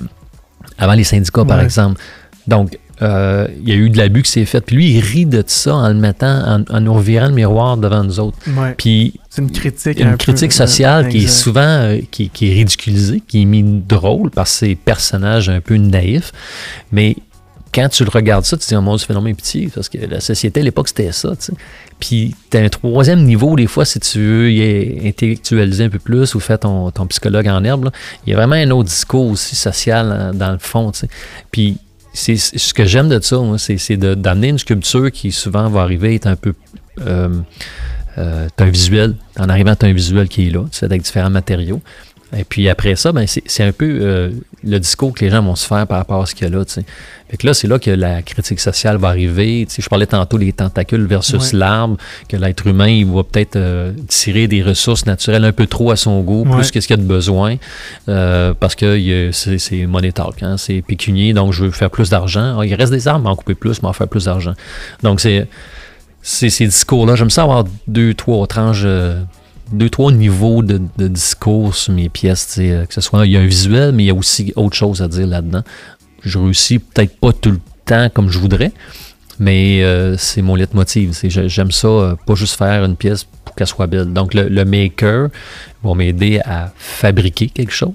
avant les syndicats, par ouais. exemple. Donc, Euh, il y a eu de l'abus qui s'est fait. Puis lui, il rit de ça en le mettant, en, en nous revirant le miroir devant nous autres. Ouais. Puis c'est une critique, une un critique peu, sociale euh, qui est souvent euh, qui, qui est ridiculisée, qui est mise drôle par ces personnages un peu naïfs. Mais quand tu le regardes ça, tu te dis, oh mon Dieu, fais donc mes pitiés, parce que la société à l'époque, c'était ça. T'sais. Puis tu as un troisième niveau, des fois, si tu veux y intellectualiser un peu plus ou faire ton, ton psychologue en herbe, là. Il y a vraiment un autre discours aussi social dans le fond. T'sais. Puis c'est ce que j'aime de ça, hein, c'est d'amener une sculpture qui souvent va arriver à être un peu... Euh, euh, t'as un visuel, en arrivant t'as un visuel qui est là, tu sais, avec différents matériaux. Et puis après ça, ben, c'est un peu euh, le discours que les gens vont se faire par rapport à ce qu'il y a là. Tu sais. Fait que là, c'est là que la critique sociale va arriver. Tu sais, je parlais tantôt des tentacules versus ouais. l'arbre, que l'être humain, il va peut-être euh, tirer des ressources naturelles un peu trop à son goût, ouais. plus que ce qu'il y a de besoin, euh, parce que c'est monétaire, hein, c'est pécunier, donc je veux faire plus d'argent. Ah, il reste des arbres, m'en couper plus, m'en faire plus d'argent. Donc, c'est ces discours-là. J'aime ça avoir deux, trois tranches... Euh, deux, trois niveaux de, de discours sur mes pièces, que ce soit, il y a un visuel, mais il y a aussi autre chose à dire là-dedans. Je réussis peut-être pas tout le temps comme je voudrais, mais euh, c'est mon leitmotiv. J'aime ça, euh, pas juste faire une pièce pour qu'elle soit belle. Donc, le, le maker va m'aider à fabriquer quelque chose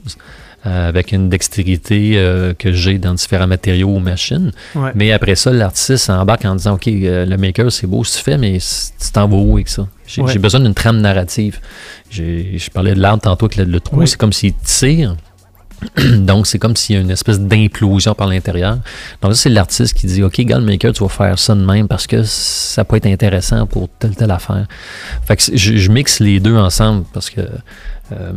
euh, avec une dextérité euh, que j'ai dans différents matériaux ou machines. Ouais. Mais après ça, l'artiste embarque en disant, OK, euh, le maker, c'est beau ce que tu fais, mais tu t'en vas où avec ça? J'ai ouais. besoin d'une trame narrative. Je parlais de l'arbre tantôt avec le, le trou, ouais. c'est comme s'il tire. Donc, c'est comme s'il y a une espèce d'implosion par l'intérieur. Donc là, c'est l'artiste qui dit, OK, gars, le maker, tu vas faire ça de même parce que ça peut être intéressant pour telle, telle affaire. Fait que je, je mixe les deux ensemble parce que, euh,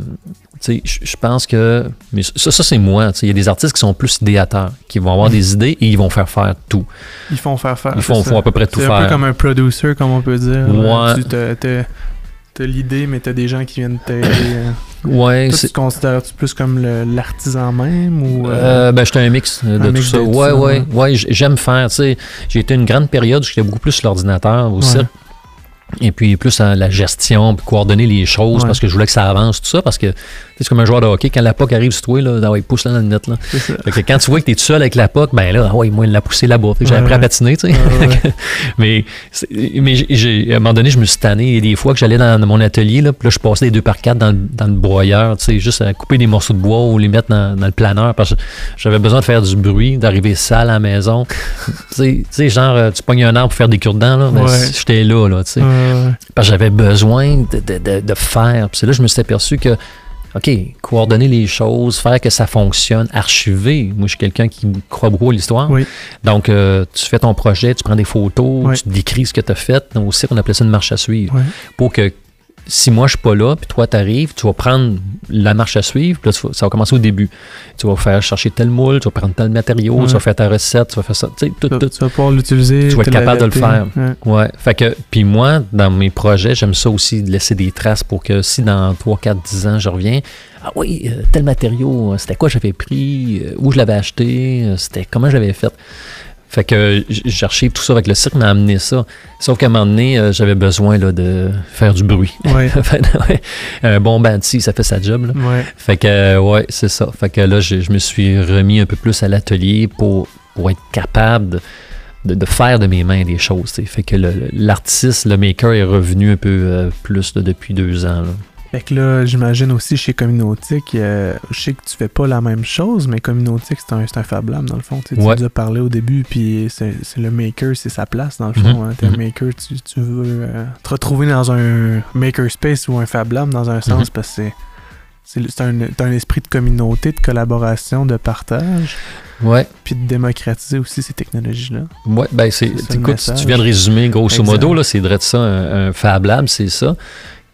tu sais, je, je pense que... Mais ça, ça c'est moi. Il y a des artistes qui sont plus idéateurs, qui vont avoir des idées et ils vont faire faire tout. Ils font faire faire. Ils font, font à peu près tout faire. C'est un peu comme un producer, comme on peut dire. Ouais. Tu te, te... T'as l'idée, mais t'as des gens qui viennent t'aider. Ouais, toi, tu te considères-tu plus comme l'artisan même ou euh... Euh, ben, j'étais un mix de un tout mix ça. Ouais, ouais, ouais, j'aime faire. Tu sais, j'ai été une grande période où j'étais beaucoup plus l'ordinateur au cirque. Et puis plus à la gestion, puis coordonner les choses ouais. parce que je voulais que ça avance, tout ça. Parce que c'est comme un joueur de hockey, quand la puck arrive sur toi, là, il pousse là dans le net. Là. Fait que quand tu vois que tu es tout seul avec la puck, ben là, ouais, moi, il l'a poussé là-bas. J'ai ouais, appris ouais. à patiner, tu sais. Ouais, ouais. mais mais j ai, j ai, à un moment donné, je me suis tanné. Et des fois que j'allais dans mon atelier, là, puis là, je passais les deux par quatre dans, dans le broyeur, tu sais, juste à couper des morceaux de bois ou les mettre dans, dans le planeur. Parce que j'avais besoin de faire du bruit, d'arriver sale à la maison. Tu sais, genre, tu pognes un arbre pour faire des cure-dents, là. Ben, ouais. J'étais là, là, tu sais. Ouais. Parce que j'avais besoin de, de, de, de faire. Puis c'est là que je me suis aperçu que, OK, coordonner les choses, faire que ça fonctionne, archiver. Moi, je suis quelqu'un qui croit beaucoup à l'histoire. Oui. Donc, euh, tu fais ton projet, tu prends des photos, oui. tu décris ce que tu as fait. Donc, aussi, on appelait ça une marche à suivre. Oui. Pour que, si moi, je suis pas là, puis toi, tu arrives, tu vas prendre la marche à suivre, puis là, ça va commencer au début. Tu vas faire chercher tel moule, tu vas prendre tel matériau, ouais. tu vas faire ta recette, tu vas faire ça, tu sais, tout, tout. Tu vas pouvoir l'utiliser. Tu vas être capable de le faire. Ouais. ouais. Fait que, puis moi, dans mes projets, j'aime ça aussi de laisser des traces pour que si dans trois, quatre, dix ans, je reviens, ah oui, tel matériau, c'était quoi j'avais pris, où je l'avais acheté, c'était comment j'avais fait. Fait que j'archive tout ça avec le cirque, m'a amené ça. Sauf qu'à un moment donné, euh, j'avais besoin là, de faire du bruit. Ouais. Un bon bandit, ça fait sa job. Là. Ouais. Fait que, euh, ouais, c'est ça. Fait que là, je, je me suis remis un peu plus à l'atelier pour, pour être capable de, de, de faire de mes mains des choses. T'sais. Fait que le, l'artiste, le maker est revenu un peu euh, plus là, depuis deux ans. Là. Fait que là, j'imagine aussi chez Communautique, euh, je sais que tu fais pas la même chose, mais Communautique, c'est un, c'est un Fab Lab, dans le fond. Tu ouais. nous as parlé au début, puis c'est, c'est le maker, c'est sa place, dans le fond. Mm-hmm. Hein, t'es un maker, tu, tu veux euh, te retrouver dans un makerspace ou un Fab Lab, dans un sens, mm-hmm. parce que c'est... C'est, c'est, un, c'est un esprit de communauté, de collaboration, de partage. Ouais. Puis de démocratiser aussi ces technologies-là. Ouais, ben c'est. c'est écoute, si tu viens de résumer, grosso Exactement. modo, là, c'est de ça, un, un Fab Lab, c'est ça.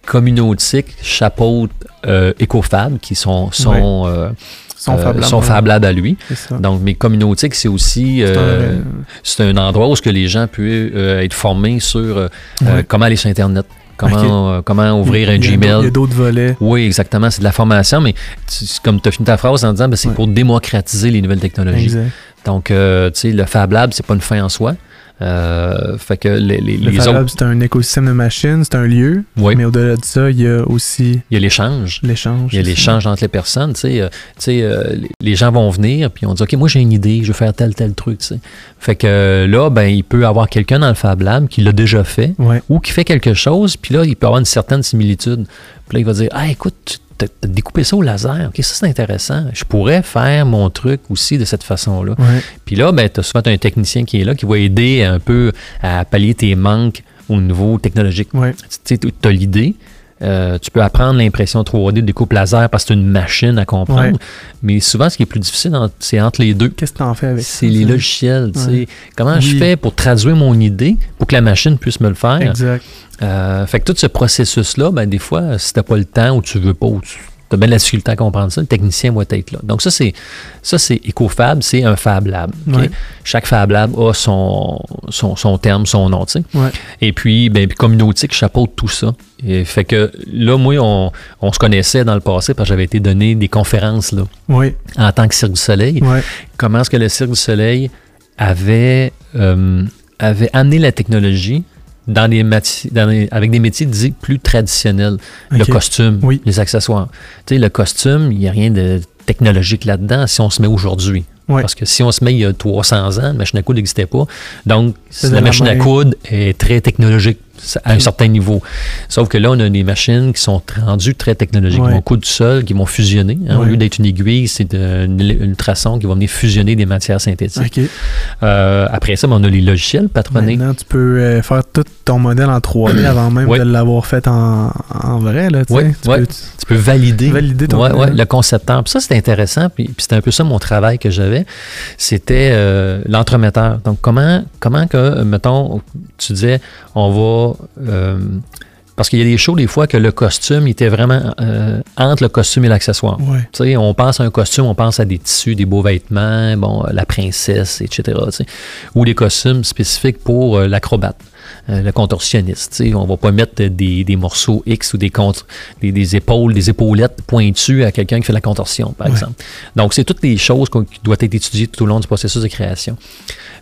Communautique, chapeaute, euh, ÉcoFab, qui sont. sont ouais. euh, Son, euh, Fab Lab, son Fab Lab à lui. Donc, mais Communautique, c'est aussi c'est, euh, un... c'est un endroit où ce que les gens peuvent euh, être formés sur euh, ouais. euh, comment aller sur Internet. Comment, okay. euh, comment ouvrir un Gmail. Il y a d'autres volets. Oui, exactement. C'est de la formation, mais tu, comme tu as fini ta phrase en disant, ben, c'est ouais. pour démocratiser les nouvelles technologies. Exact. Donc, euh, tu sais, le Fab Lab, c'est pas une fin en soi. Euh, fait que les, les, le les Fab autres... Lab, c'est un écosystème de machines, c'est un lieu, oui. mais au-delà de ça, il y a aussi... Il y a l'échange. L'échange. Il y a l'échange entre les personnes, tu sais. Euh, tu sais, euh, les gens vont venir, puis on dit, OK, moi, j'ai une idée, je veux faire tel, tel truc, tu sais. Fait que là, ben, il peut avoir quelqu'un dans le Fab Lab qui l'a déjà fait ouais. ou qui fait quelque chose, puis là, il peut avoir une certaine similitude. Puis là, il va dire, ah, écoute, tu as découpé ça au laser, OK, ça, c'est intéressant. Je pourrais faire mon truc aussi de cette façon-là. Ouais. Puis là, ben, tu as souvent un technicien qui est là, qui va aider un peu à pallier tes manques au niveau technologique. Ouais. Tu as l'idée, euh, tu peux apprendre l'impression trois D de découpe laser parce que c'est une machine à comprendre, ouais. mais souvent, ce qui est plus difficile, c'est entre les deux. Qu'est-ce que tu en fais avec C'est ça, les logiciels. Ouais. Comment oui. je fais pour traduire mon idée pour que la machine puisse me le faire? Exact. Euh, fait que tout ce processus-là, ben, des fois, si t'as pas le temps ou tu veux pas, ou tu as bien de la difficulté à comprendre ça, le technicien va être là. Donc ça, c'est ça, c'est ÉcoFab, c'est un Fab Lab. Okay? Ouais. Chaque Fab Lab a son, son, son terme, son nom, tu sais. Ouais. Et puis, ben, Communautique chapeaute tout ça. Et fait que là, moi, on, on se connaissait dans le passé parce que j'avais été donné des conférences là, ouais. en tant que Cirque du Soleil. Ouais. Comment est-ce que le Cirque du Soleil avait, euh, avait amené la technologie Dans les mati- dans les, avec des métiers dits plus traditionnels. Okay. Le costume, oui. les accessoires. Tu sais, le costume, il n'y a rien de technologique là-dedans si on se met aujourd'hui. Oui. Parce que si on se met il y a trois cents ans, la machine à coudre n'existait pas. Donc, la, la machine main. à coudre est très technologique à un oui. certain niveau. Sauf que là, on a des machines qui sont rendues très technologiques, oui. qui vont coudre tout seul, qui vont fusionner. Hein, oui. Au lieu d'être une aiguille, c'est une ultrason qui va venir fusionner des matières synthétiques. Okay. Euh, après ça, ben, on a les logiciels patronnés. Maintenant, tu peux faire tout ton modèle en trois D avant même oui. de l'avoir fait en, en vrai. Là, oui. tu, oui. Peux, tu... tu peux valider, valider ton oui, modèle. Oui, le concepteur. Puis ça, c'est intéressant. Puis, puis c'était un peu ça mon travail que j'avais. C'était euh, l'entremetteur. Donc, comment, comment que, mettons, tu disais, on va... Euh, parce qu'il y a des shows, des fois, que le costume il était vraiment euh, entre le costume et l'accessoire. Ouais. Tu sais, on pense à un costume, on pense à des tissus, des beaux vêtements, bon, la princesse, et cetera. Tu sais, ou des costumes spécifiques pour euh, l'acrobate. Euh, le contorsionniste. On ne va pas mettre des, des morceaux X ou des, contre, des, des épaules, des épaulettes pointues à quelqu'un qui fait de la contorsion, par ouais. exemple. Donc, c'est toutes les choses qui doivent être étudiées tout au long du processus de création.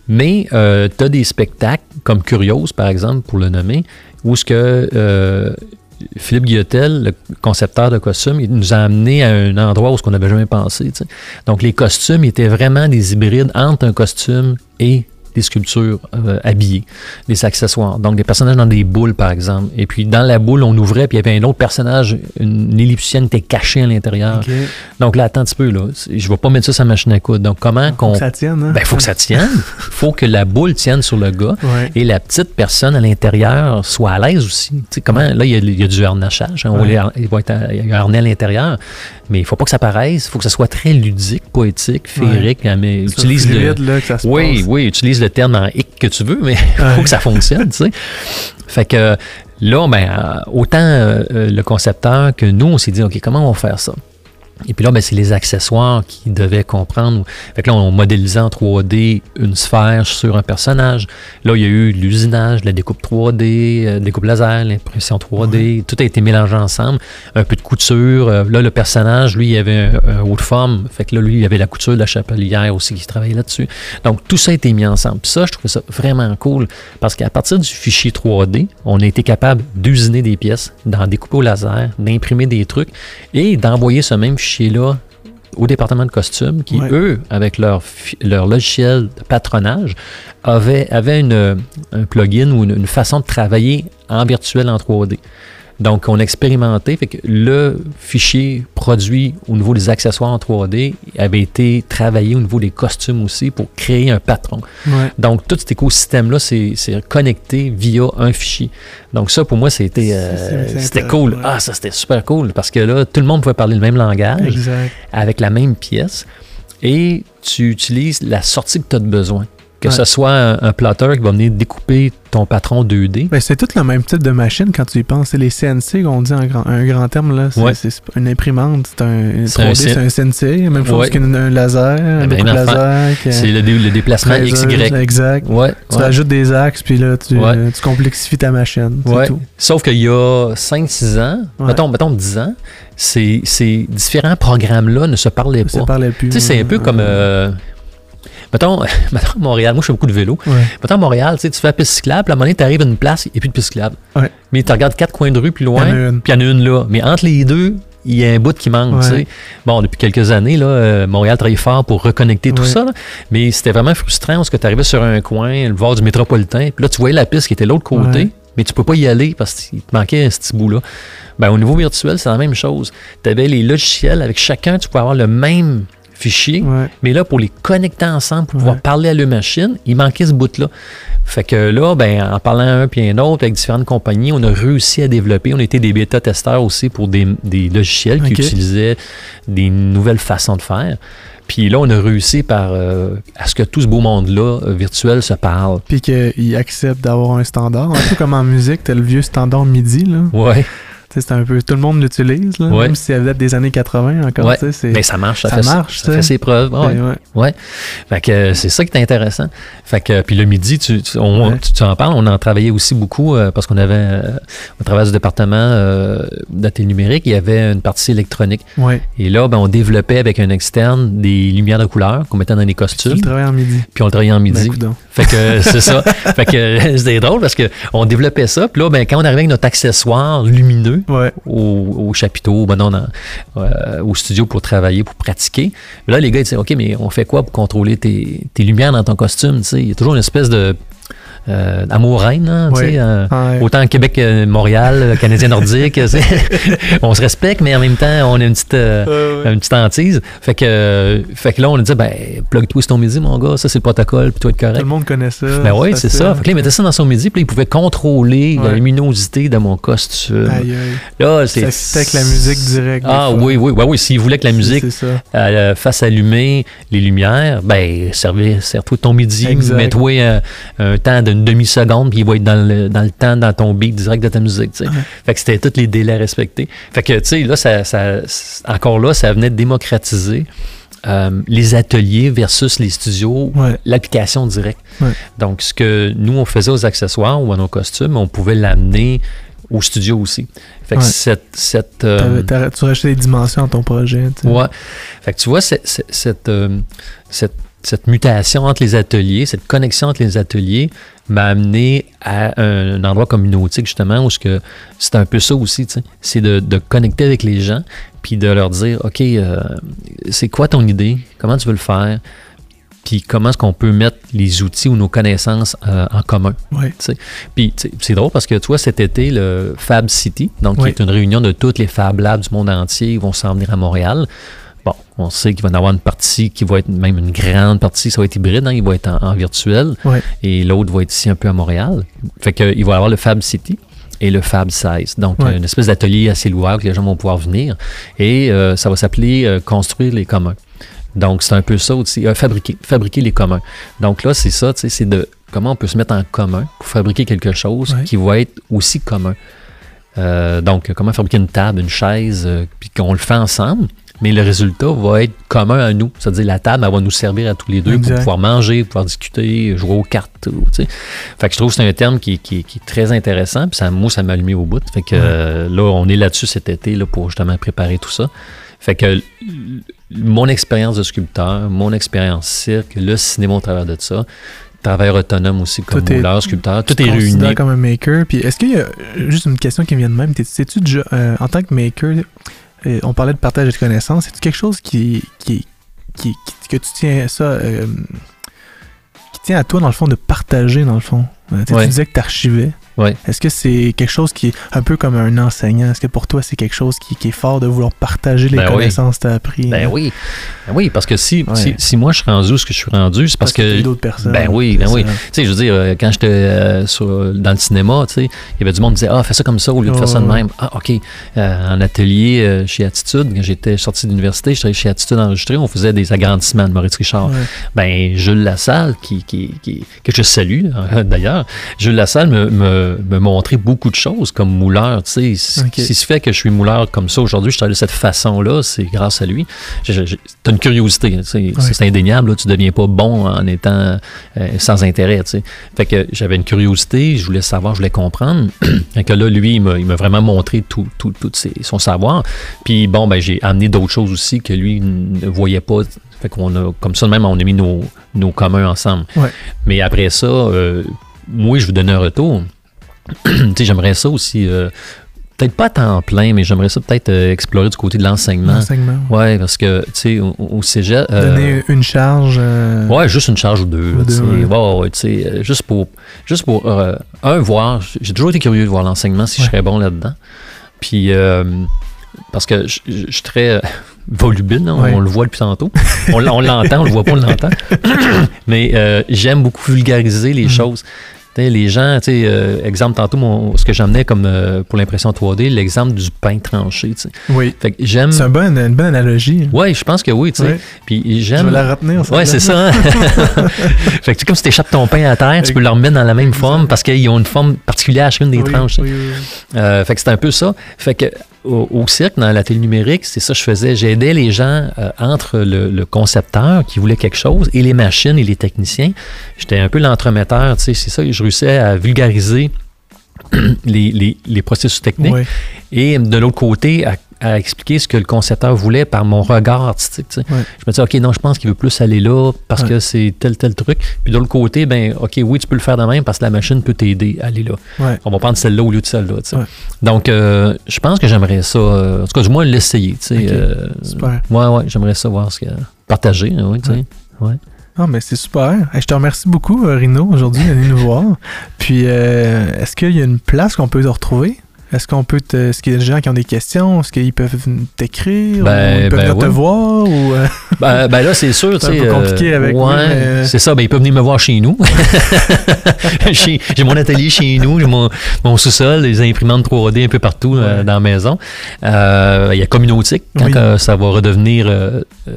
Mais euh, tu as des spectacles, comme Curiose, par exemple, pour le nommer, où ce que euh, Philippe Guillotel, le concepteur de costumes, il nous a amené à un endroit où on n'avait jamais pensé. T'sais. Donc, les costumes étaient vraiment des hybrides entre un costume et des sculptures euh, habillées, des accessoires. Donc, des personnages dans des boules, par exemple. Et puis, dans la boule, on ouvrait, puis il y avait un autre personnage, une, une ellipsienne qui était cachée à l'intérieur. Okay. Donc là, attends un petit peu, là. Je ne vais pas mettre ça sur la machine à coudre. Donc, comment faut qu'on... Faut que ça tienne, hein? Ben, faut que ça tienne. Faut que la boule tienne sur le gars. Ouais. Et la petite personne à l'intérieur soit à l'aise aussi. Tu sais, comment... Là, il y a, il y a du harnachage. Hein? Ouais. Il va être harné à l'intérieur. Mais il ne faut pas que ça paraisse. Il faut que ça soit très ludique, poétique, féerique. Ouais. Mais utilise le... Fluide, là, que ça se oui, passe. oui, utilise le terme en hic que tu veux, mais il faut que ça fonctionne, tu sais. Fait que là, ben, autant euh, le concepteur que nous, on s'est dit, OK, comment on va faire ça? Et puis là, ben, c'est les accessoires qui devaient comprendre. Fait que là, on modélisait en trois D une sphère sur un personnage. Là, il y a eu l'usinage, la découpe trois D, la découpe laser, l'impression trois D. Ouais. Tout a été mélangé ensemble. Un peu de couture. Là, le personnage, lui, il avait un haut de forme. Fait que là, lui, il avait la couture de la chapelière aussi qui travaillait là-dessus. Donc, tout ça a été mis ensemble. Puis ça, je trouvais ça vraiment cool parce qu'à partir du fichier trois D, on a été capable d'usiner des pièces, d'en découper au laser, d'imprimer des trucs et d'envoyer ce même fichier là au département de costumes qui, ouais. eux, avec leur, leur logiciel de patronage, avaient, avaient une, un plugin ou une, une façon de travailler en virtuel en trois D. Donc, on a expérimenté, fait que le fichier produit au niveau des accessoires en trois D avait été travaillé au niveau des costumes aussi pour créer un patron. Ouais. Donc, tout cet écosystème-là, c'est connecté via un fichier. Donc, ça, pour moi, c'était euh, cool. Ouais. Ah, ça, c'était super cool parce que là, tout le monde pouvait parler le même langage, exact. Avec la même pièce et tu utilises la sortie que tu as de besoin. Que ouais. ce soit un, un plateur qui va venir découper ton patron deux D. Ben, c'est tout le même type de machine quand tu y penses. C'est les C N C qu'on dit en grand, un grand terme. Là. C'est, ouais. c'est une imprimante, c'est un, un, c'est un C N C. Même chose ouais. qu'un laser, un ben, laser. C'est le, dé, le déplacement X Y. Exact. Ouais, tu ouais. ajoutes des axes, puis là, tu, ouais. tu complexifies ta machine. Ouais. Tout. Sauf qu'il y a cinq six ans, ouais. mettons, mettons dix ans, ces, ces différents programmes-là ne se parlaient pas. Se parlaient plus. Tu sais, ouais. c'est un peu ouais. comme... Euh, Mettons, mettons, Montréal, moi je fais beaucoup de vélo. Ouais. Mettons, Montréal, tu sais, tu fais la piste cyclable, puis à un moment donné, tu arrives à une place, il n'y a plus de piste cyclable. Ouais. Mais tu regardes quatre coins de rue plus loin, puis il y en a une là. Mais entre les deux, il y a un bout qui manque, ouais. tu sais. Bon, depuis quelques années, là, Montréal travaille fort pour reconnecter ouais. tout ça, là. Mais c'était vraiment frustrant parce que tu arrivais sur un coin, le bord du métropolitain, puis là, tu voyais la piste qui était de l'autre côté. Ouais. Mais tu ne peux pas y aller parce qu'il te manquait ce petit bout-là. Ben, au niveau virtuel, c'est la même chose. Tu avais les logiciels, avec chacun, tu pouvais avoir le même fichiers, ouais. mais là, pour les connecter ensemble, pour pouvoir ouais. parler à leur machine, il manquait ce bout-là. Fait que là, ben, en parlant à un puis à un autre, avec différentes compagnies, on a réussi à développer. On était des bêta-testeurs aussi pour des, des logiciels okay. qui utilisaient des nouvelles façons de faire. Puis là, on a réussi par, euh, à ce que tout ce beau monde-là, euh, virtuel, se parle. Puis qu'ils acceptent d'avoir un standard. Un peu comme en musique, t'as le vieux standard MIDI, là. Ouais. C'est un peu tout le monde l'utilise, là, ouais. même si elle date des années quatre-vingt encore. Ouais. Mais ça marche, ça, ça fait, marche, ça fait ses preuves. Ouais. Ouais. Ouais. Fait que c'est ça qui est intéressant. Fait que puis le midi, tu, tu, on, ouais. tu, tu en parles, on en travaillait aussi beaucoup euh, parce qu'on avait, euh, au travers du département euh, d'atelier numérique, il y avait une partie électronique. Ouais. Et là, ben, on développait avec un externe des lumières de couleur qu'on mettait dans des costumes. Puis on travaillait en midi. Puis on travaillait en midi. Ben, fait que c'est ça. Fait que c'était drôle parce qu'on développait ça. Puis là, ben, quand on arrivait avec notre accessoire lumineux, ouais. Au, au chapiteau, ben non, non, euh, au studio pour travailler, pour pratiquer. Mais là, les gars, ils disaient, OK, mais on fait quoi pour contrôler tes, tes lumières dans ton costume? Tu sais, il y a toujours une espèce de euh, amour-reine, hein, ouais. tu sais, euh, ouais. autant Québec, euh, Montréal, Canadien nordique. On se respecte, mais en même temps, on a une petite, euh, ouais, ouais. une petite hantise. Fait que, euh, fait que là, on a dit, ben, plug twist ton midi, mon gars, ça, c'est le protocole, puis toi, être correct. Tout le monde connaît ça. Ben oui, c'est ça. Fait que là, il mettait ça dans son midi, puis il pouvait contrôler ouais. la luminosité de mon costume. Aïe, aïe. Là, c'est... Ça citait avec la musique directe. Ah oui, oui, oui, oui. S'il voulait que la musique euh, fasse allumer les lumières, ben, serre-toi ton midi, mets-toi euh, un temps d'une demi-seconde, puis il va être dans le, dans le temps, dans ton beat direct de ta musique, tu sais. Ouais. Fait que c'était tous les délais respectés. Fait que, tu sais, là, ça, ça, encore là, ça venait de démocratiser euh, les ateliers versus les studios, ouais. l'application directe. Ouais. Donc, ce que nous, on faisait aux accessoires ou à nos costumes, on pouvait l'amener au studio aussi. Fait que ouais. cette... cette euh, t'as, t'as, tu rachetais les dimensions à ton projet. Tu sais. Ouais. Fait que tu vois, c'est, c'est, cette, euh, cette, cette mutation entre les ateliers, cette connexion entre les ateliers m'a amené à un, un endroit communautique, justement, où c'est un peu ça aussi, tu sais. C'est de, de connecter avec les gens, puis de leur dire, OK, euh, c'est quoi ton idée? Comment tu veux le faire? Puis comment est-ce qu'on peut mettre les outils ou nos connaissances euh, en commun. Ouais. T'sais. Puis t'sais, c'est drôle parce que tu vois, cet été, le Fab City, donc ouais. qui est une réunion de toutes les Fab Labs du monde entier, ils vont s'en venir à Montréal. Bon, on sait qu'il va y en avoir une partie qui va être, même une grande partie, ça va être hybride, hein, il va être en, en virtuel, ouais. et l'autre va être ici un peu à Montréal. Fait qu'il va y avoir le Fab City et le Fab seize. Donc, ouais. une espèce d'atelier assez ouvert que les gens vont pouvoir venir, et euh, ça va s'appeler euh, « Construire les communs ». Donc, c'est un peu ça aussi, euh, fabriquer, fabriquer les communs. Donc là, c'est ça, tu sais, c'est de comment on peut se mettre en commun pour fabriquer quelque chose ouais. qui va être aussi commun. Euh, donc, comment fabriquer une table, une chaise, euh, puis qu'on le fait ensemble, mais le résultat va être commun à nous. C'est-à-dire, la table, elle va nous servir à tous les deux exact. Pour pouvoir manger, pouvoir discuter, jouer aux cartes, tu sais. Fait que je trouve que c'est un terme qui, qui, qui est très intéressant, puis ça, moi, ça m'a allumé au bout. Fait que ouais. euh, là, on est là-dessus cet été, là, pour justement préparer tout ça. Fait que mon expérience de sculpteur, mon expérience cirque, le cinéma au travers de ça, travailleur autonome aussi comme mouleur, sculpteur, tout est réuni. Tu te comme un maker. Puis est-ce qu'il y a juste une question qui me vient de même? Sais-tu déjà, euh, en tant que maker, euh, on parlait de partage de connaissances. C'est quelque chose qui, qui, qui, qui que tu tiens ça, euh, qui tient à toi dans le fond de partager dans le fond. Euh, ouais. Tu disais que tu archivais. Ouais. Est-ce que c'est quelque chose qui est un peu comme un enseignant? Est-ce que pour toi, c'est quelque chose qui, qui est fort de vouloir partager les ben connaissances oui. que tu as apprises? Ben oui. Ben oui, parce que si, ouais. si, si moi, je suis rendu ce que je suis rendu, c'est parce, parce que... que d'autres personnes. Ben oui, ben oui. Tu sais, je veux dire, quand j'étais euh, sur, dans le cinéma, tu sais, il y avait du monde qui disait « Ah, fais ça comme ça au lieu de oh, faire ça de même. » Ah, OK. Euh, en atelier euh, chez Attitude, quand j'étais sorti de l'université, je travaillais chez Attitude enregistré, on faisait des agrandissements de Maurice Richard. Ouais. Ben, Jules Lassalle, qui, qui, qui, que je salue euh, d'ailleurs, Jules Lassalle me, me me montrer beaucoup de choses comme mouleur. Tu sais, okay. Si ce fait que je suis mouleur comme ça aujourd'hui, je travaille de cette façon-là, c'est grâce à lui. T'as une curiosité, tu sais, ouais. c'est indéniable, là, tu ne deviens pas bon en étant euh, sans intérêt. Tu sais. Fait que j'avais une curiosité, je voulais savoir, je voulais comprendre. Fait que là, lui, il m'a, il m'a vraiment montré tout, tout, tout ses, son savoir. Puis bon, ben, j'ai amené d'autres choses aussi que lui ne voyait pas. Fait qu'on a, comme ça, même, on a mis nos, nos communs ensemble. Ouais. Mais après ça, euh, moi, je vous donne un retour. J'aimerais ça aussi, euh, peut-être pas à temps plein, mais j'aimerais ça peut-être euh, explorer du côté de l'enseignement. L'enseignement. Oui, parce que, tu sais, au, au cégep... Euh, donner une charge... Euh, oui, juste une charge ou deux. Ou deux ouais. Ouais, ouais, t'sais, juste pour, juste pour euh, un, voir... J'ai toujours été curieux de voir l'enseignement, si ouais. je serais bon là-dedans. Puis, euh, parce que je suis très... volubile, hein? ouais. on, on le voit depuis tantôt. On, on l'entend, on le voit pas, on l'entend. Mais euh, j'aime beaucoup vulgariser les mm. choses. T'sais, les gens, t'sais, euh, exemple, tantôt, mon, ce que j'emmenais comme euh, pour l'impression trois D, l'exemple du pain tranché. T'sais. Oui. Fait que j'aime... C'est un bon, une bonne analogie. Oui, je pense que oui. T'sais. Oui. Puis j'aime... Je vais la retenir. Oui, c'est ça. Hein? Fait que comme si tu échappes ton pain à terre, tu fait... peux le remettre dans la même forme parce qu'ils ont une forme particulière à chacune des oui, tranches. Oui, oui, oui. Euh, fait que c'est un peu ça. Fait que Au, au cirque, dans la télé numérique, c'est ça que je faisais. J'aidais les gens euh, entre le, le concepteur qui voulait quelque chose et les machines et les techniciens. J'étais un peu l'entremetteur, tu sais, c'est ça. Je réussissais à vulgariser les, les, les processus techniques. Oui. Et de l'autre côté, à, à expliquer ce que le concepteur voulait par mon regard artistique. Tu sais. Oui. Je me disais, OK, non, je pense qu'il veut plus aller là parce oui. que c'est tel, tel truc. Puis de l'autre côté, ben OK, oui, tu peux le faire de même parce que la machine peut t'aider à aller là. Oui. On va prendre celle-là au lieu de celle-là. Tu sais. Oui. Donc, euh, je pense que j'aimerais ça, euh, en tout cas, du moins, l'essayer. Tu sais, okay. euh, super. Ouais, ouais, j'aimerais ça voir ce que... Partager, oui, tu oui. sais. Ouais. Ah, mais c'est super. Hey, je te remercie beaucoup, Rino, aujourd'hui, d'aller nous voir. Puis, euh, est-ce qu'il y a une place qu'on peut te retrouver? Est-ce qu'on peut te... Est-ce qu'il y a des gens qui ont des questions? Est-ce qu'ils peuvent t'écrire? Ben, ou ils peuvent ben venir ouais. te voir? Ou... ben, ben là, c'est sûr. C'est un peu compliqué avec ouais, lui, mais... C'est ça. Ben, ils peuvent venir me voir chez nous. j'ai, j'ai mon atelier chez nous, j'ai mon, mon sous-sol, les imprimantes trois D un peu partout ouais. euh, dans la maison. Il euh, y a Communautique, quand oui. euh, ça va redevenir... Euh, euh,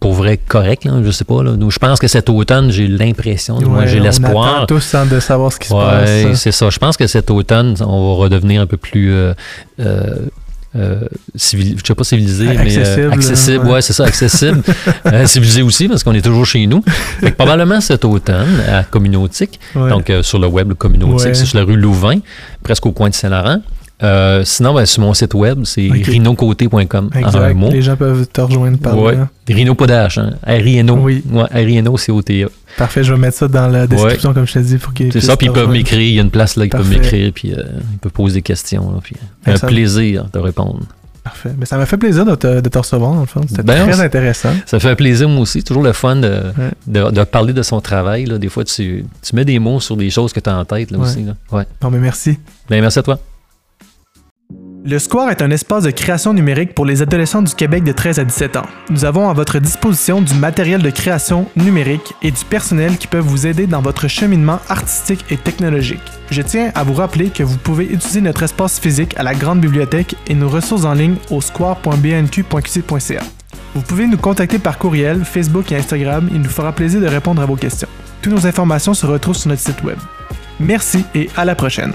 pour vrai correct, là, je sais pas. Là. Je pense que cet automne, j'ai l'impression, ouais, j'ai on l'espoir. On attend tous hein, de savoir ce qui ouais, se passe. C'est ça. Je pense que cet automne, on va redevenir un peu plus... Euh, euh, Euh, civil, je sais pas civilisé, accessible, mais euh, accessible, ouais, ouais c'est ça, accessible, euh, civilisé aussi parce qu'on est toujours chez nous. Fait que probablement cet automne à Communautique, ouais. donc euh, sur le web le Communautique, ouais. c'est sur la rue Louvain, presque au coin de Saint-Laurent. Euh, sinon, ben, sur mon site web, c'est okay. rino côté point com. Exact. En un mot. Les gens peuvent te rejoindre par ouais. là. Rino Podage, hein? R-I-N-O. Oui. Ouais, R-I-N-O, c'est O-T-A. Parfait, je vais mettre ça dans la description, ouais. comme je te dis, pour qu'ils puissent. C'est ça, puis ils peuvent m'écrire. Il y a une place là, ils Parfait. Peuvent m'écrire, puis euh, ils peuvent poser des questions. Là, puis, un ça, plaisir de répondre. Parfait. Mais ça m'a fait plaisir de te, de te recevoir, dans le fond. C'était ben, très intéressant. Ça fait plaisir, moi aussi. C'est toujours le fun de, ouais. de, de parler de son travail. Là. Des fois, tu, tu mets des mots sur des choses que tu as en tête là, ouais. aussi. Là. Ouais. Non, mais merci. Ben, merci à toi. Le Square est un espace de création numérique pour les adolescents du Québec de treize à dix-sept ans. Nous avons à votre disposition du matériel de création numérique et du personnel qui peuvent vous aider dans votre cheminement artistique et technologique. Je tiens à vous rappeler que vous pouvez utiliser notre espace physique à la Grande Bibliothèque et nos ressources en ligne au square point b n q point q c point c a. Vous pouvez nous contacter par courriel, Facebook et Instagram. Il nous fera plaisir de répondre à vos questions. Toutes nos informations se retrouvent sur notre site web. Merci et à la prochaine!